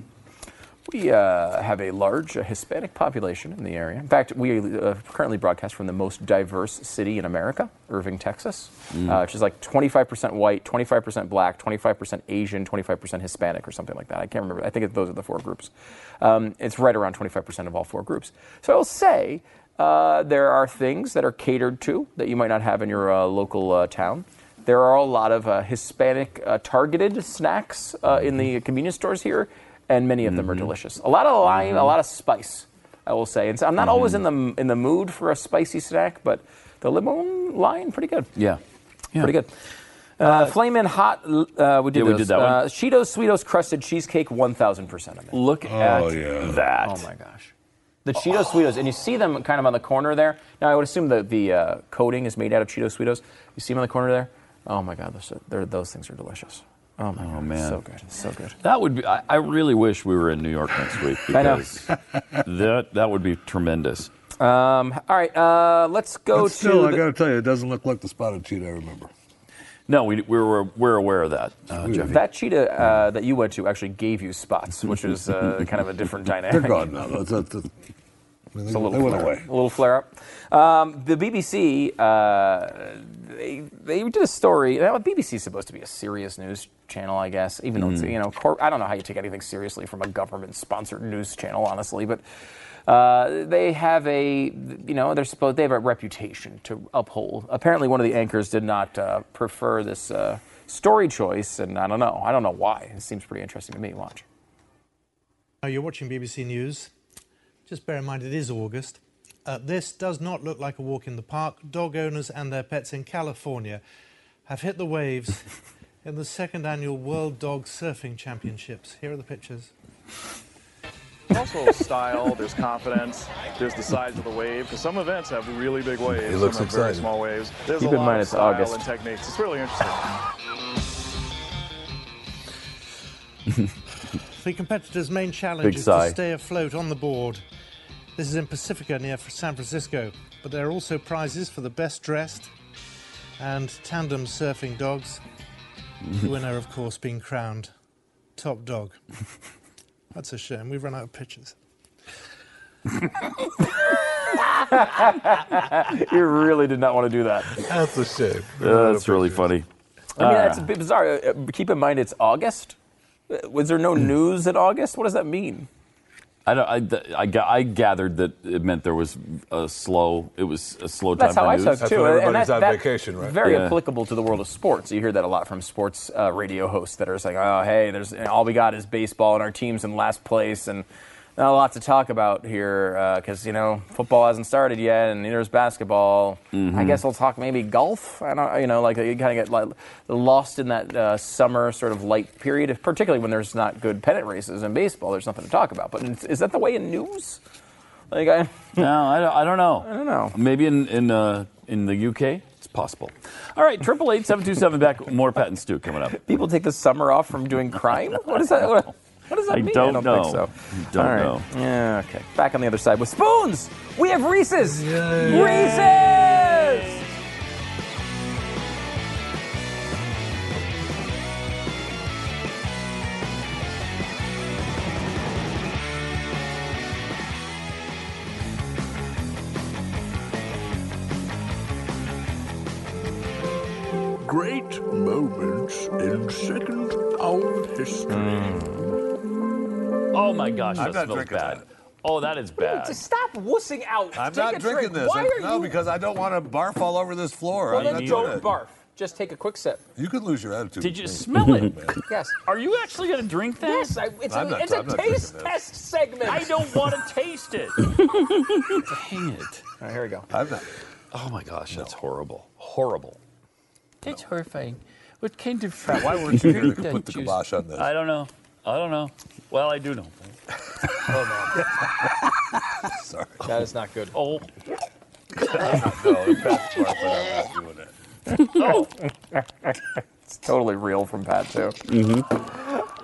We uh, have a large uh, Hispanic population in the area. In fact, we uh, currently broadcast from the most diverse city in America, Irving, Texas, mm. uh, which is like twenty-five percent white, twenty-five percent black, twenty-five percent Asian, twenty-five percent Hispanic, or something like that. I can't remember. I think those are the four groups. Um, it's right around twenty-five percent of all four groups. So I will say uh, there are things that are catered to that you might not have in your uh, local uh, town. There are a lot of uh, Hispanic uh, targeted snacks uh, in the convenience stores here. And many of them mm-hmm. are delicious. A lot of lime, mm-hmm. a lot of spice, I will say. And so I'm not mm-hmm. always in the in the mood for a spicy snack, but the limon line, pretty good. Yeah, yeah. pretty good. Uh, uh, Flamin' Hot, uh, we did yeah, those. We did that one. Uh, Cheetos Sweetos crusted cheesecake, one thousand percent of it. Look oh, at yeah. that! Oh my gosh, the Cheetos oh. Sweetos, and you see them kind of on the corner there. Now I would assume that the uh, coating is made out of Cheetos Sweetos. You see them on the corner there. Oh my God, those, they're, those things are delicious. Oh, my oh God, man. So good. So good. That would be, I, I really wish we were in New York next week because I know. that, that would be tremendous. Um, all right, uh, let's go but to. Still, the, I got to tell you, it doesn't look like the Spotted Cheetah I remember. No, we, we were, we're aware of that. Uh, Jeffy. That cheetah uh, that you went to actually gave you spots, which is uh, kind of a different dynamic. They're gone now. That's, that's, that's, I mean, they, it's a little, they went away. A little flare up. Um, the B B C, uh, they, they did a story. Now, the B B C is supposed to be a serious news channel, I guess, even though mm. it's, you know, cor- I don't know how you take anything seriously from a government-sponsored news channel, honestly, but uh, they have a, you know, they're supposed, they have a reputation to uphold. Apparently, one of the anchors did not uh, prefer this uh, story choice, and I don't know. I don't know why. It seems pretty interesting to me. Watch. Now you're watching B B C News. Just bear in mind it is August. Uh, this does not look like a walk in the park. Dog owners and their pets in California have hit the waves in the second annual World Dog Surfing Championships. Here are the pictures. There's also style, there's confidence, there's the size of the wave. Because some events have really big waves, it looks some have very small waves. There's Keep a lot of style August. and techniques. It's really interesting. The competitors' main challenge big is sigh. to stay afloat on the board. This is in Pacifica near San Francisco. But there are also prizes for the best dressed and tandem surfing dogs. The winner, of course, being crowned top dog. That's a shame. We've run out of pictures. You really did not want to do that. That's a shame. Uh, that's really funny. I mean, uh, that's a bit bizarre. Keep in mind, it's August. Was there no news in August? What does that mean? I don't. I, I, I gathered that it meant there was a slow. It was a slow time. That's how I saw it too. That's when everybody's on vacation, right? Very yeah. applicable to the world of sports. You hear that a lot from sports uh, radio hosts that are saying, "Oh, hey, there's and all we got is baseball, and our team's in last place, and not a lot to talk about here because uh, you know football hasn't started yet, and there's basketball. Mm-hmm. I guess we'll talk maybe golf. I don't. You know, like you kind of get like, lost in that uh, summer sort of light period, particularly when there's not good pennant races in baseball. There's nothing to talk about. But it's, is that the way in news? Like I no, I don't, I don't know. I don't know. Maybe in in uh, in the U K. Possible. All right, triple eight seven two seven back. More Pat and Stu coming up. People take the summer off from doing crime. What is that? What, what does that I mean? Don't I don't know. think so. I don't All right. know. Yeah. Okay. Back on the other side with spoons. We have Reese's. Yay. Reese's. Great moments in second old history. Mm. Oh my gosh, I'm that smells bad. That. Oh, that is bad. Dude, just stop wussing out. I'm take not drinking drink. this. Why are no, you... because I don't want to barf all over this floor. Well, then don't barf. Just take a quick sip. You could lose your attitude. Did you smell it? Yes. Are you actually going to drink that? Yes. I, it's I'm a, not, it's I'm a taste test segment. I don't want to taste it. Dang it. All right, here we go. I'm not... Oh my gosh, no. That's horrible. Horrible. That's no. horrifying. What kind of fruit? Why weren't you here to put the kibosh on this? I don't know. I don't know. Well, I do know. Oh, no. Sorry. That is not good. Oh. no, Pat's smart, but I'm not doing it. Oh. It's totally real from Pat, too. Mm-hmm.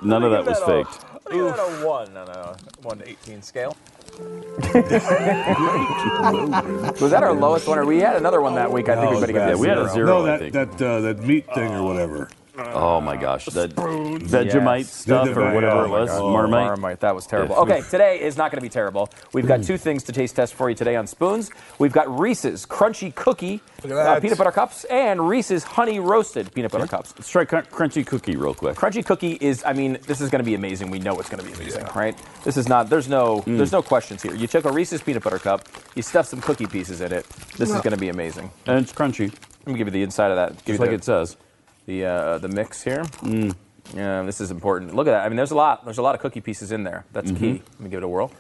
None of that was faked. I give that a one on a one to eighteen scale. Was that our lowest one? Or we had another one that week. I think no, everybody got yeah, we had a zero. No, that I think. that uh, that meat thing or whatever. Oh my gosh, that Vegemite yes. stuff the, the, or whatever oh it was. Oh, Marmite. Marmite. That was terrible. Yeah. Okay, today is not going to be terrible. We've got two things to taste test for you today on Spoons. We've got Reese's Crunchy Cookie uh, peanut butter cups and Reese's Honey Roasted peanut butter yeah. cups. Let's try cr- Crunchy Cookie real quick. Crunchy Cookie is, I mean, this is going to be amazing. We know it's going to be amazing, yeah. right? This is not. There's no. Mm. There's no questions here. You took a Reese's peanut butter cup. You stuffed some cookie pieces in it. This yeah. is going to be amazing. And it's crunchy. Let me give you the inside of that. Just give you like the, it says. The uh, the mix here. Mm. Yeah, this is important. Look at that. I mean, there's a lot. There's a lot of cookie pieces in there. That's mm-hmm. key. Let me give it a whirl.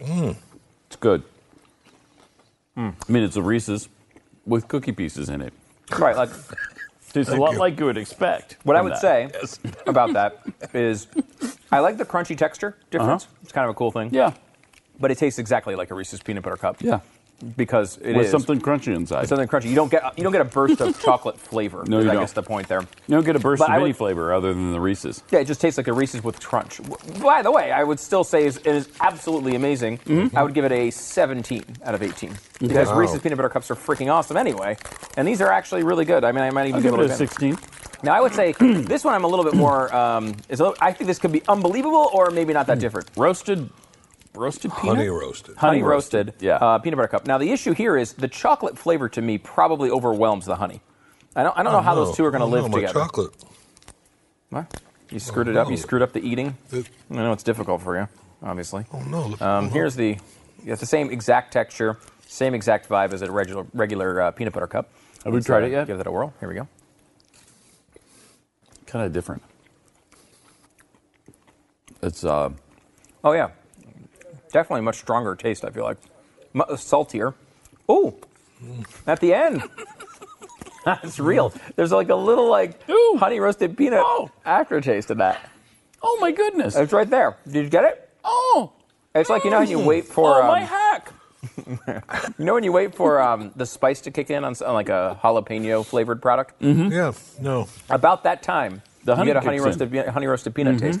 Mm. It's good. Mm. I mean, it's a Reese's with cookie pieces in it. Right. Like, it's a lot you. like you would expect. What I would that. say yes. about that is I like the crunchy texture difference. Uh-huh. It's kind of a cool thing. Yeah. But it tastes exactly like a Reese's peanut butter cup. Yeah. Because it With is. something crunchy inside. With something crunchy. You don't get you don't get a burst of chocolate flavor. No, you I don't. guess the point there. You don't get a burst but of would, any flavor other than the Reese's. Yeah, it just tastes like a Reese's with crunch. By the way, I would still say it is absolutely amazing. Mm-hmm. I would give it a seventeen out of eighteen. Okay. Because wow. Reese's peanut butter cups are freaking awesome anyway. And these are actually really good. I mean, I might even I'll give it a sixteen. Now, I would say this one I'm a little bit more... Um, is a little, I think this could be unbelievable or maybe not that different. Roasted... Roasted peanut? Honey roasted. Honey, honey roasted, roasted. Yeah. Uh, peanut butter cup. Now, the issue here is the chocolate flavor to me probably overwhelms the honey. I don't, I don't know oh, how no. those two are going to oh, live no, together. Chocolate. What? You screwed oh, it up. No. You screwed up the eating. It, I know it's difficult for you, obviously. Oh, no. Um, oh, no. Here's the, it's the same exact texture, same exact vibe as a regular, regular uh, peanut butter cup. Have we tried it yet? Give that a whirl. Here we go. Kind of different. It's, uh... Oh, yeah. Definitely much stronger taste, I feel like. M- saltier. Ooh, at the end. That's real. There's like a little like Ooh. honey roasted peanut oh. aftertaste of that. Oh, my goodness. It's right there. Did you get it? Oh, It's like, you know how you wait for... Oh, my um, hack! You know when you wait for um, the spice to kick in on, on like a jalapeno-flavored product? Mm-hmm. Yeah, no. About that time, the you honey get a honey roasted, honey roasted peanut mm-hmm. taste.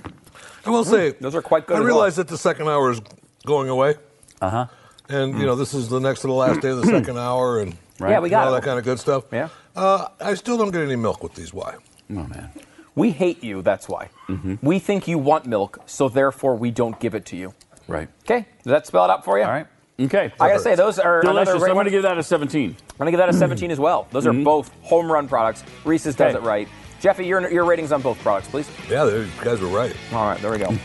I will say... Mm, those are quite good. I realize well. that the second hour is going away. Uh-huh. And, mm. you know, this is the next to the last day of the second hour and right. yeah, we got all it. that kind of good stuff. Yeah. Uh, I still don't get any milk with these. Why? Oh, man. We hate you, that's why. Mm-hmm. We think you want milk, so therefore we don't give it to you. Right. Okay. Did that spell it out for you? All right. Okay. I got to say, those are... Delicious. I'm going to give that a seventeen. I'm going to give that a seventeen as well. Those mm-hmm. are both home run products. Reese's okay. does it right. Jeffy, your, your ratings on both products, please. Yeah, those guys were right. All right. There we go.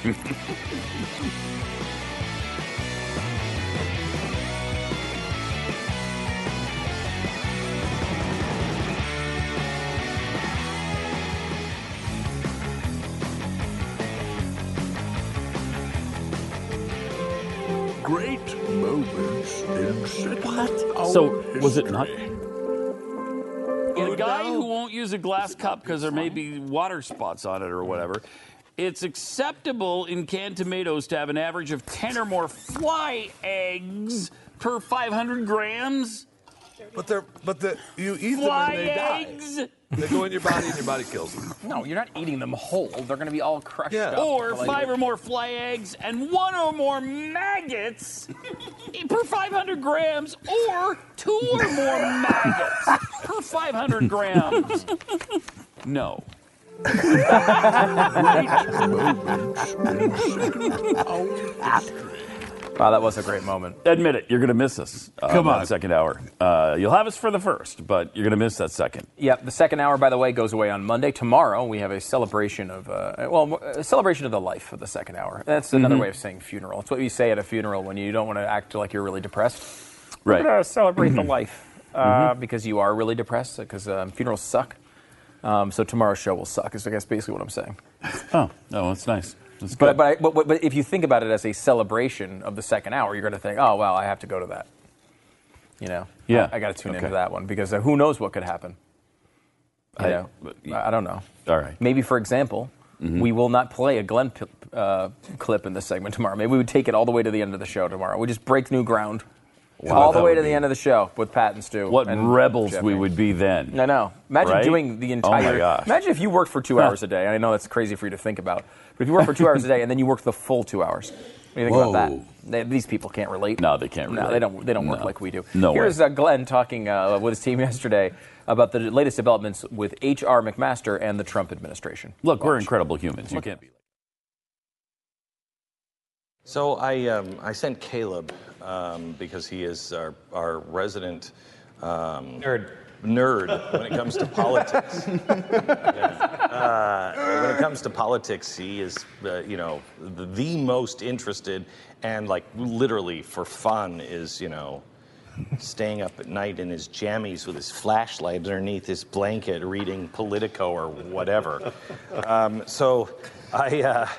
So, was it not? A guy who won't use a glass cup because there may be water spots on it or whatever, it's acceptable in canned tomatoes to have an average of ten or more fly eggs per five hundred grams. But they're, but the, you eat fly them and they eggs. die. They go in your body and your body kills them. No, you're not eating them whole. They're going to be all crushed yeah. up. Or five or more fly eggs and one or more maggots per five hundred grams or two or more maggots per five hundred grams. No. Wow, that was a great moment. Admit it, you're going to miss us. Uh, Come on. The second hour. Uh, you'll have us for the first, but you're going to miss that second. Yep, the second hour, by the way, goes away on Monday. Tomorrow, we have a celebration of, uh, well, a celebration of the life of the second hour. That's another mm-hmm. way of saying funeral. It's what you say at a funeral when you don't want to act like you're really depressed. Right. We're going to celebrate mm-hmm. the life uh, mm-hmm. because you are really depressed, because um, funerals suck. Um, so tomorrow's show will suck, is I guess basically what I'm saying. Oh, no, that's nice. But, but, I, but but if you think about it as a celebration of the second hour, you're going to think, oh, well, I have to go to that. You know? Yeah. I, I got to tune okay. into that one because who knows what could happen. I, know? I don't know. All right. Maybe, for example, mm-hmm. we will not play a Glenn uh, clip in this segment tomorrow. Maybe we would take it all the way to the end of the show tomorrow. We just break new ground. Wow, all the way to the end of the show with Pat and Stu. What and rebels Jeffy. we would be then. I know. Imagine right? doing the entire... Oh, my gosh. Imagine if you worked for two hours a day. I know that's crazy for you to think about. But if you worked for two hours a day and then you worked the full two hours. What do you think Whoa. about that? They, these people can't relate. No, they can't relate. No, they don't, they don't no. work like we do. No Here's uh, Glenn talking uh, with his team yesterday about the latest developments with H R McMaster and the Trump administration. Look, Watch. we're incredible humans. You Look. can't be... So I um, I sent Caleb um, because he is our, our resident um, nerd nerd when it comes to politics. yeah. uh, when it comes to politics, he is uh, you know the, the most interested, and like literally for fun is you know staying up at night in his jammies with his flashlight underneath his blanket reading Politico or whatever. Um, so I. Uh,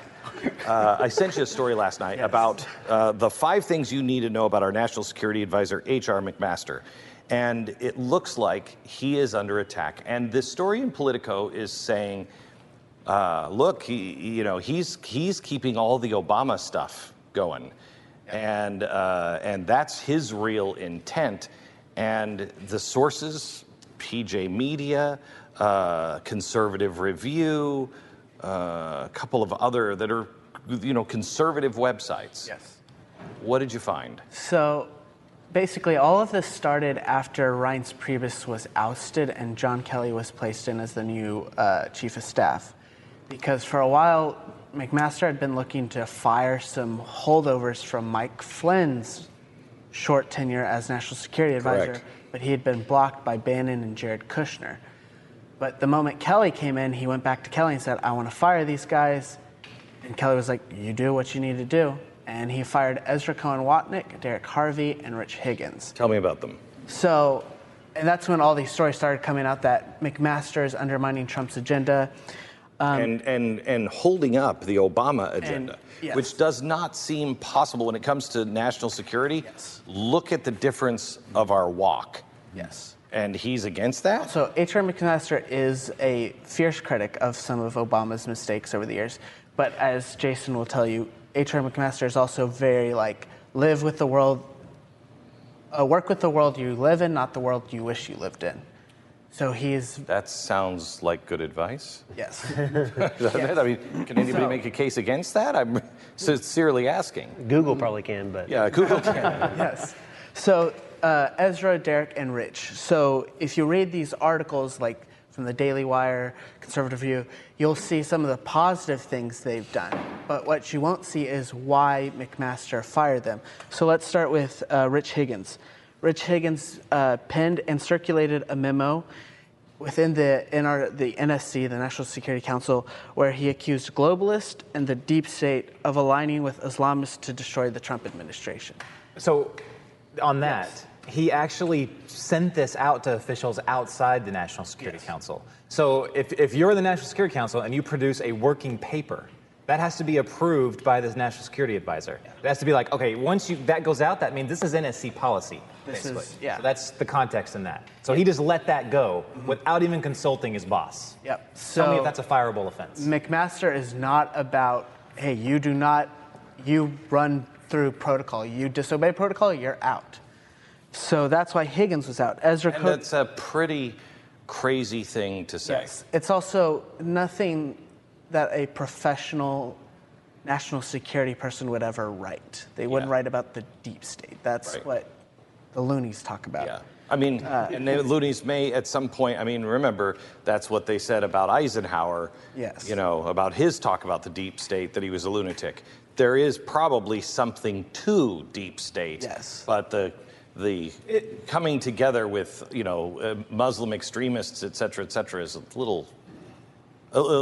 Uh, I sent you a story last night yes. about uh, the five things you need to know about our National Security Advisor, H R McMaster. And it looks like he is under attack. And this story in Politico is saying, uh, look, he, you know, he's he's keeping all the Obama stuff going. Yeah. And, uh, and that's his real intent. And the sources, P J Media, uh, Conservative Review... Uh, a couple of other that are, you know, conservative websites. Yes. What did you find? So, basically, all of this started after Reince Priebus was ousted and John Kelly was placed in as the new uh, chief of staff. Because for a while, McMaster had been looking to fire some holdovers from Mike Flynn's short tenure as National Security Advisor, Correct. but he had been blocked by Bannon and Jared Kushner. But the moment Kelly came in, he went back to Kelly and said, I want to fire these guys. And Kelly was like, you do what you need to do. And he fired Ezra Cohen-Watnick, Derek Harvey, and Rich Higgins. Tell me about them. So, and that's when all these stories started coming out that McMaster is undermining Trump's agenda. Um, and, and, and holding up the Obama agenda, and, yes. which does not seem possible when it comes to national security. Yes. Look at the difference of our walk. Yes. And he's against that? So H R McMaster is a fierce critic of some of Obama's mistakes over the years. But as Jason will tell you, H R McMaster is also very like, live with the world, uh, work with the world you live in, not the world you wish you lived in. So he's... That sounds like good advice. Yes. Doesn't yes. it? I mean, can anybody so, make a case against that? I'm sincerely asking. Google probably can, but... Yeah, Google can. Yes. So uh, Ezra, Derek, and Rich. So if you read these articles, like from the Daily Wire, Conservative View, you'll see some of the positive things they've done. But what you won't see is why McMaster fired them. So let's start with uh, Rich Higgins. Rich Higgins uh, penned and circulated a memo within the, N R, the N S C, the National Security Council, where he accused globalists and the deep state of aligning with Islamists to destroy the Trump administration. So on that, yes. he actually sent this out to officials outside the National Security yes. Council. So if, if you're the National Security Council and you produce a working paper, that has to be approved by this National Security Advisor. Yeah. It has to be like, okay, once you, that goes out, that means this is N S C policy, this basically. Is, yeah. So that's the context in that. So yeah. he just let that go mm-hmm. without even consulting his boss. Yep. So tell me if that's a fireable offense. McMaster is not about, hey, you do not, you run through protocol. You disobey protocol, you're out. So that's why Higgins was out. Ezra and Co- that's a pretty crazy thing to say. Yes. It's also nothing... that a professional national security person would ever write. They wouldn't yeah. write about the deep state. That's right. what the loonies talk about. Yeah, I mean, uh, and the loonies may at some point, I mean, remember, that's what they said about Eisenhower. Yes. You know, about his talk about the deep state, that he was a lunatic. There is probably something to deep state. Yes. But the the it, coming together with, you know, uh, Muslim extremists, et cetera, et cetera, is a little...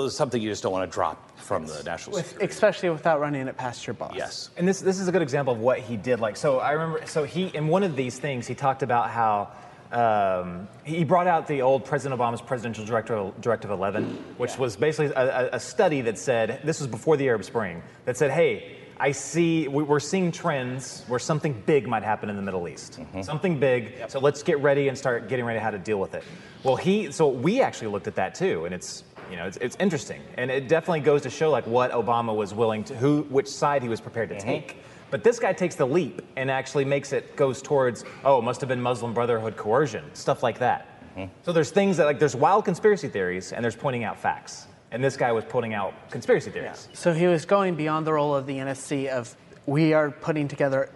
something you just don't want to drop from the national With, security. Especially without running it past your boss. Yes. And this this is a good example of what he did. Like, so I remember, so he, in one of these things, he talked about how um, he brought out the old President Obama's Presidential Directive eleven, which yeah. was basically a, a study that said, this was before the Arab Spring, that said, hey, I see, we're seeing trends where something big might happen in the Middle East. Mm-hmm. Something big, yep. so let's get ready and start getting ready how to deal with it. Well, he, so we actually looked at that too, and it's, you know, it's, it's interesting, and it definitely goes to show like what Obama was willing to, who, which side he was prepared to mm-hmm. take. But this guy takes the leap and actually makes it goes towards, oh, it must have been Muslim Brotherhood coercion, stuff like that. Mm-hmm. So there's things that like there's wild conspiracy theories, and there's pointing out facts. And this guy was putting out conspiracy theories. Yeah. So he was going beyond the role of the N S C of we are putting together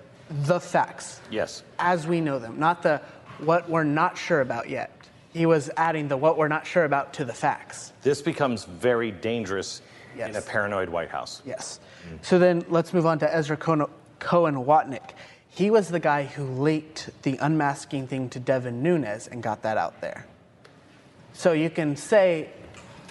the facts. Yes. As we know them, not the what we're not sure about yet. He was adding the what we're not sure about to the facts. This becomes very dangerous yes. in a paranoid White House. Yes. Mm-hmm. So then let's move on to Ezra Cohen-Watnick. He was the guy who leaked the unmasking thing to Devin Nunes and got that out there. So you can say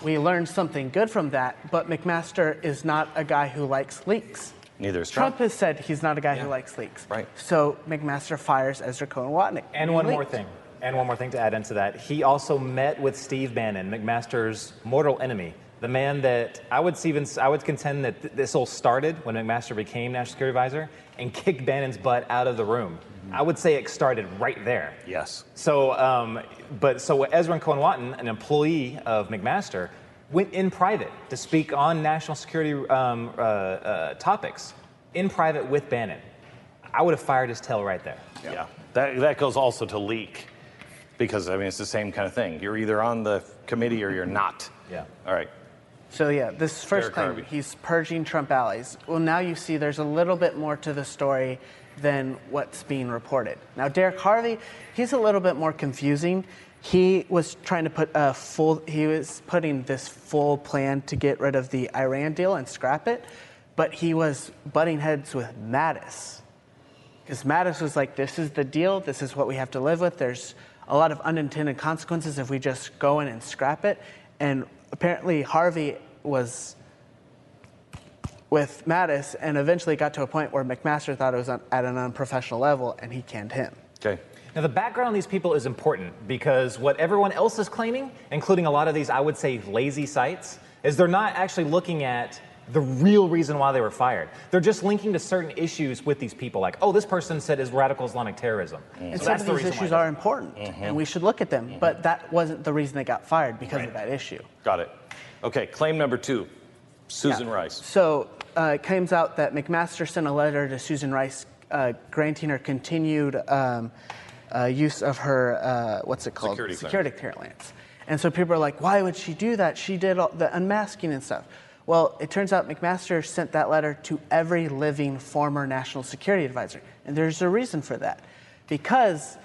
we learned something good from that, but McMaster is not a guy who likes leaks. Neither is Trump. Trump has said he's not a guy yeah. who likes leaks. Right. So McMaster fires Ezra Cohen-Watnick. And one leaked. more thing. And one more thing to add into that. He also met with Steve Bannon, McMaster's mortal enemy, the man that I would even I would contend that th- this all started when McMaster became National Security Advisor and kicked Bannon's butt out of the room. Mm-hmm. I would say it started right there. Yes. So, um, but so Ezra Cohen-Watnick, an employee of McMaster, went in private to speak on national security um, uh, uh, topics in private with Bannon. I would have fired his tail right there. Yeah. yeah. That that goes also to leak. Because, I mean, it's the same kind of thing. You're either on the committee or you're not. Yeah. All right. So, yeah, this first Derek claim, Harvey. He's purging Trump allies. Well, now you see there's a little bit more to the story than what's being reported. Now, Derek Harvey, he's a little bit more confusing. He was trying to put a full, he was putting this full plan to get rid of the Iran deal and scrap it, but he was butting heads with Mattis. Because Mattis was like, this is the deal, this is what we have to live with, there's a lot of unintended consequences if we just go in and scrap it. And apparently Harvey was with Mattis and eventually got to a point where McMaster thought it was on, at an unprofessional level, and he canned him. Okay. Now, the background on these people is important because what everyone else is claiming, including a lot of these, I would say, lazy sites, is they're not actually looking at the real reason why they were fired. They're just linking to certain issues with these people, like, oh, this person said is radical Islamic terrorism. Mm-hmm. And so some that's of the these issues are important, mm-hmm. and we should look at them, mm-hmm. but that wasn't the reason they got fired because right. of that issue. Got it. Okay, claim number two, Susan yeah. Rice. So uh, comes out that McMaster sent a letter to Susan Rice uh, granting her continued um, uh, use of her, uh, what's it called? Security, Security clearance. clearance. And so people are like, why would she do that? She did all the unmasking and stuff. Well, it turns out McMaster sent that letter to every living former national security advisor. And there's a reason for that. Because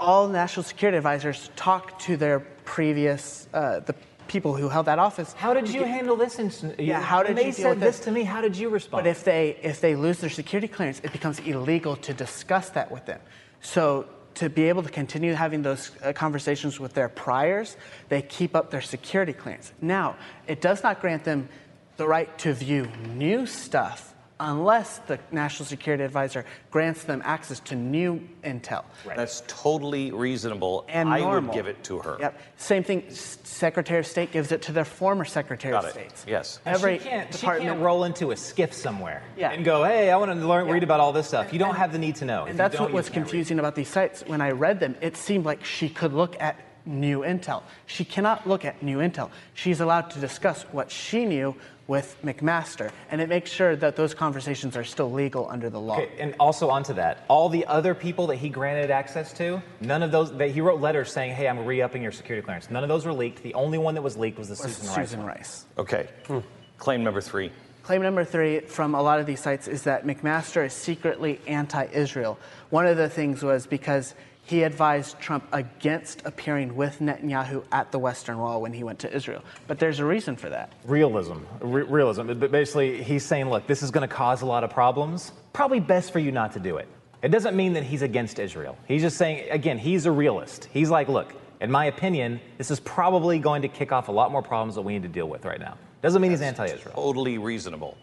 all national security advisors talk to their previous, uh, the people who held that office. How did you handle this incident? Yeah, how did you deal with this? They said this to me, how did you respond? But if they, if they lose their security clearance, it becomes illegal to discuss that with them. So to be able to continue having those uh, conversations with their priors, they keep up their security clearance. Now, it does not grant them the right to view new stuff unless the National Security Advisor grants them access to new intel. Right. That's totally reasonable. And I normal. would give it to her. Yep. Same thing, Secretary of State gives it to their former Secretary Got of it. State. Yes. Every she can't, department. She can't roll into a skiff somewhere yeah. and go, hey, I want to learn, yeah. read about all this stuff. You don't and, have the need to know. And that's what was confusing read. about these sites. When I read them, it seemed like she could look at new intel. She cannot look at new intel. She's allowed to discuss what she knew with McMaster, and it makes sure that those conversations are still legal under the law. Okay, and also onto that, all the other people that he granted access to, none of those, they, he wrote letters saying, hey, I'm re-upping your security clearance. None of those were leaked. The only one that was leaked was the Susan Rice. Susan Rice. Okay. Hmm. Claim number three. Claim number three from a lot of these sites is that McMaster is secretly anti-Israel. One of the things was because he advised Trump against appearing with Netanyahu at the Western Wall when he went to Israel. But there's a reason for that. Realism. Re- realism. But basically, he's saying, look, this is going to cause a lot of problems. Probably best for you not to do it. It doesn't mean that he's against Israel. He's just saying, again, he's a realist. He's like, look, in my opinion, this is probably going to kick off a lot more problems that we need to deal with right now. Doesn't mean That's he's anti-Israel. Totally reasonable.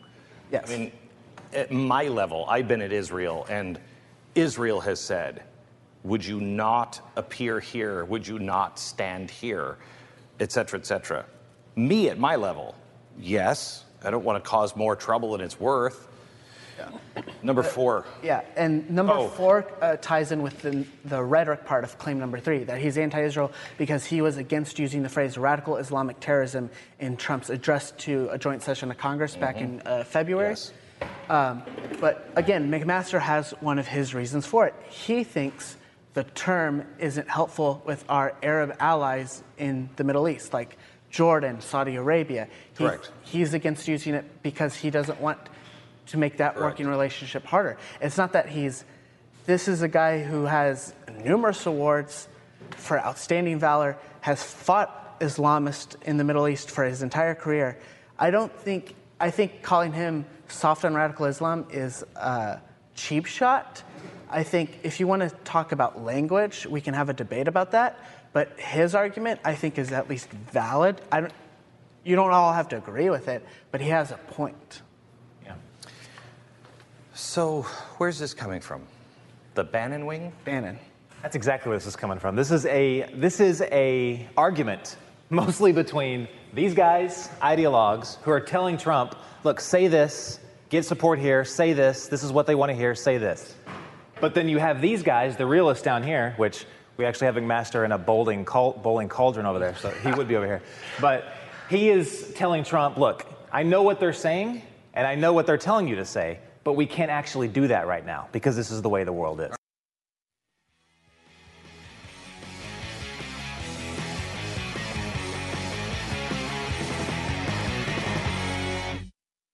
Yes. I mean, at my level, I've been at Israel, and Israel has said, would you not appear here? Would you not stand here? Et cetera, et cetera. Me at my level, yes. I don't want to cause more trouble than it's worth. Yeah. Number four. Yeah, and number oh. four uh, ties in with the, the rhetoric part of claim number three, that he's anti-Israel because he was against using the phrase radical Islamic terrorism in Trump's address to a joint session of Congress mm-hmm. back in uh, February. Yes. Um, but again, McMaster has one of his reasons for it. He thinks the term isn't helpful with our Arab allies in the Middle East, like Jordan, Saudi Arabia. He, Correct. He's against using it because he doesn't want to make that Correct. Working relationship harder. It's not that he's, this is a guy who has numerous awards for outstanding valor, has fought Islamists in the Middle East for his entire career. I don't think, I think calling him soft on radical Islam is a cheap shot. I think if you want to talk about language, we can have a debate about that. But his argument, I think, is at least valid. I don't, you don't all have to agree with it, but he has a point. Yeah. So where's this coming from? The Bannon wing? Bannon. That's exactly where this is coming from. This is a this is a argument mostly between these guys, ideologues, who are telling Trump, look, say this, get support here, say this, this is what they want to hear, say this. But then you have these guys, the realists down here, which we actually have McMaster in a bowling, cal- bowling cauldron over there, so he would be over here. But he is telling Trump, look, I know what they're saying, and I know what they're telling you to say, but we can't actually do that right now because this is the way the world is.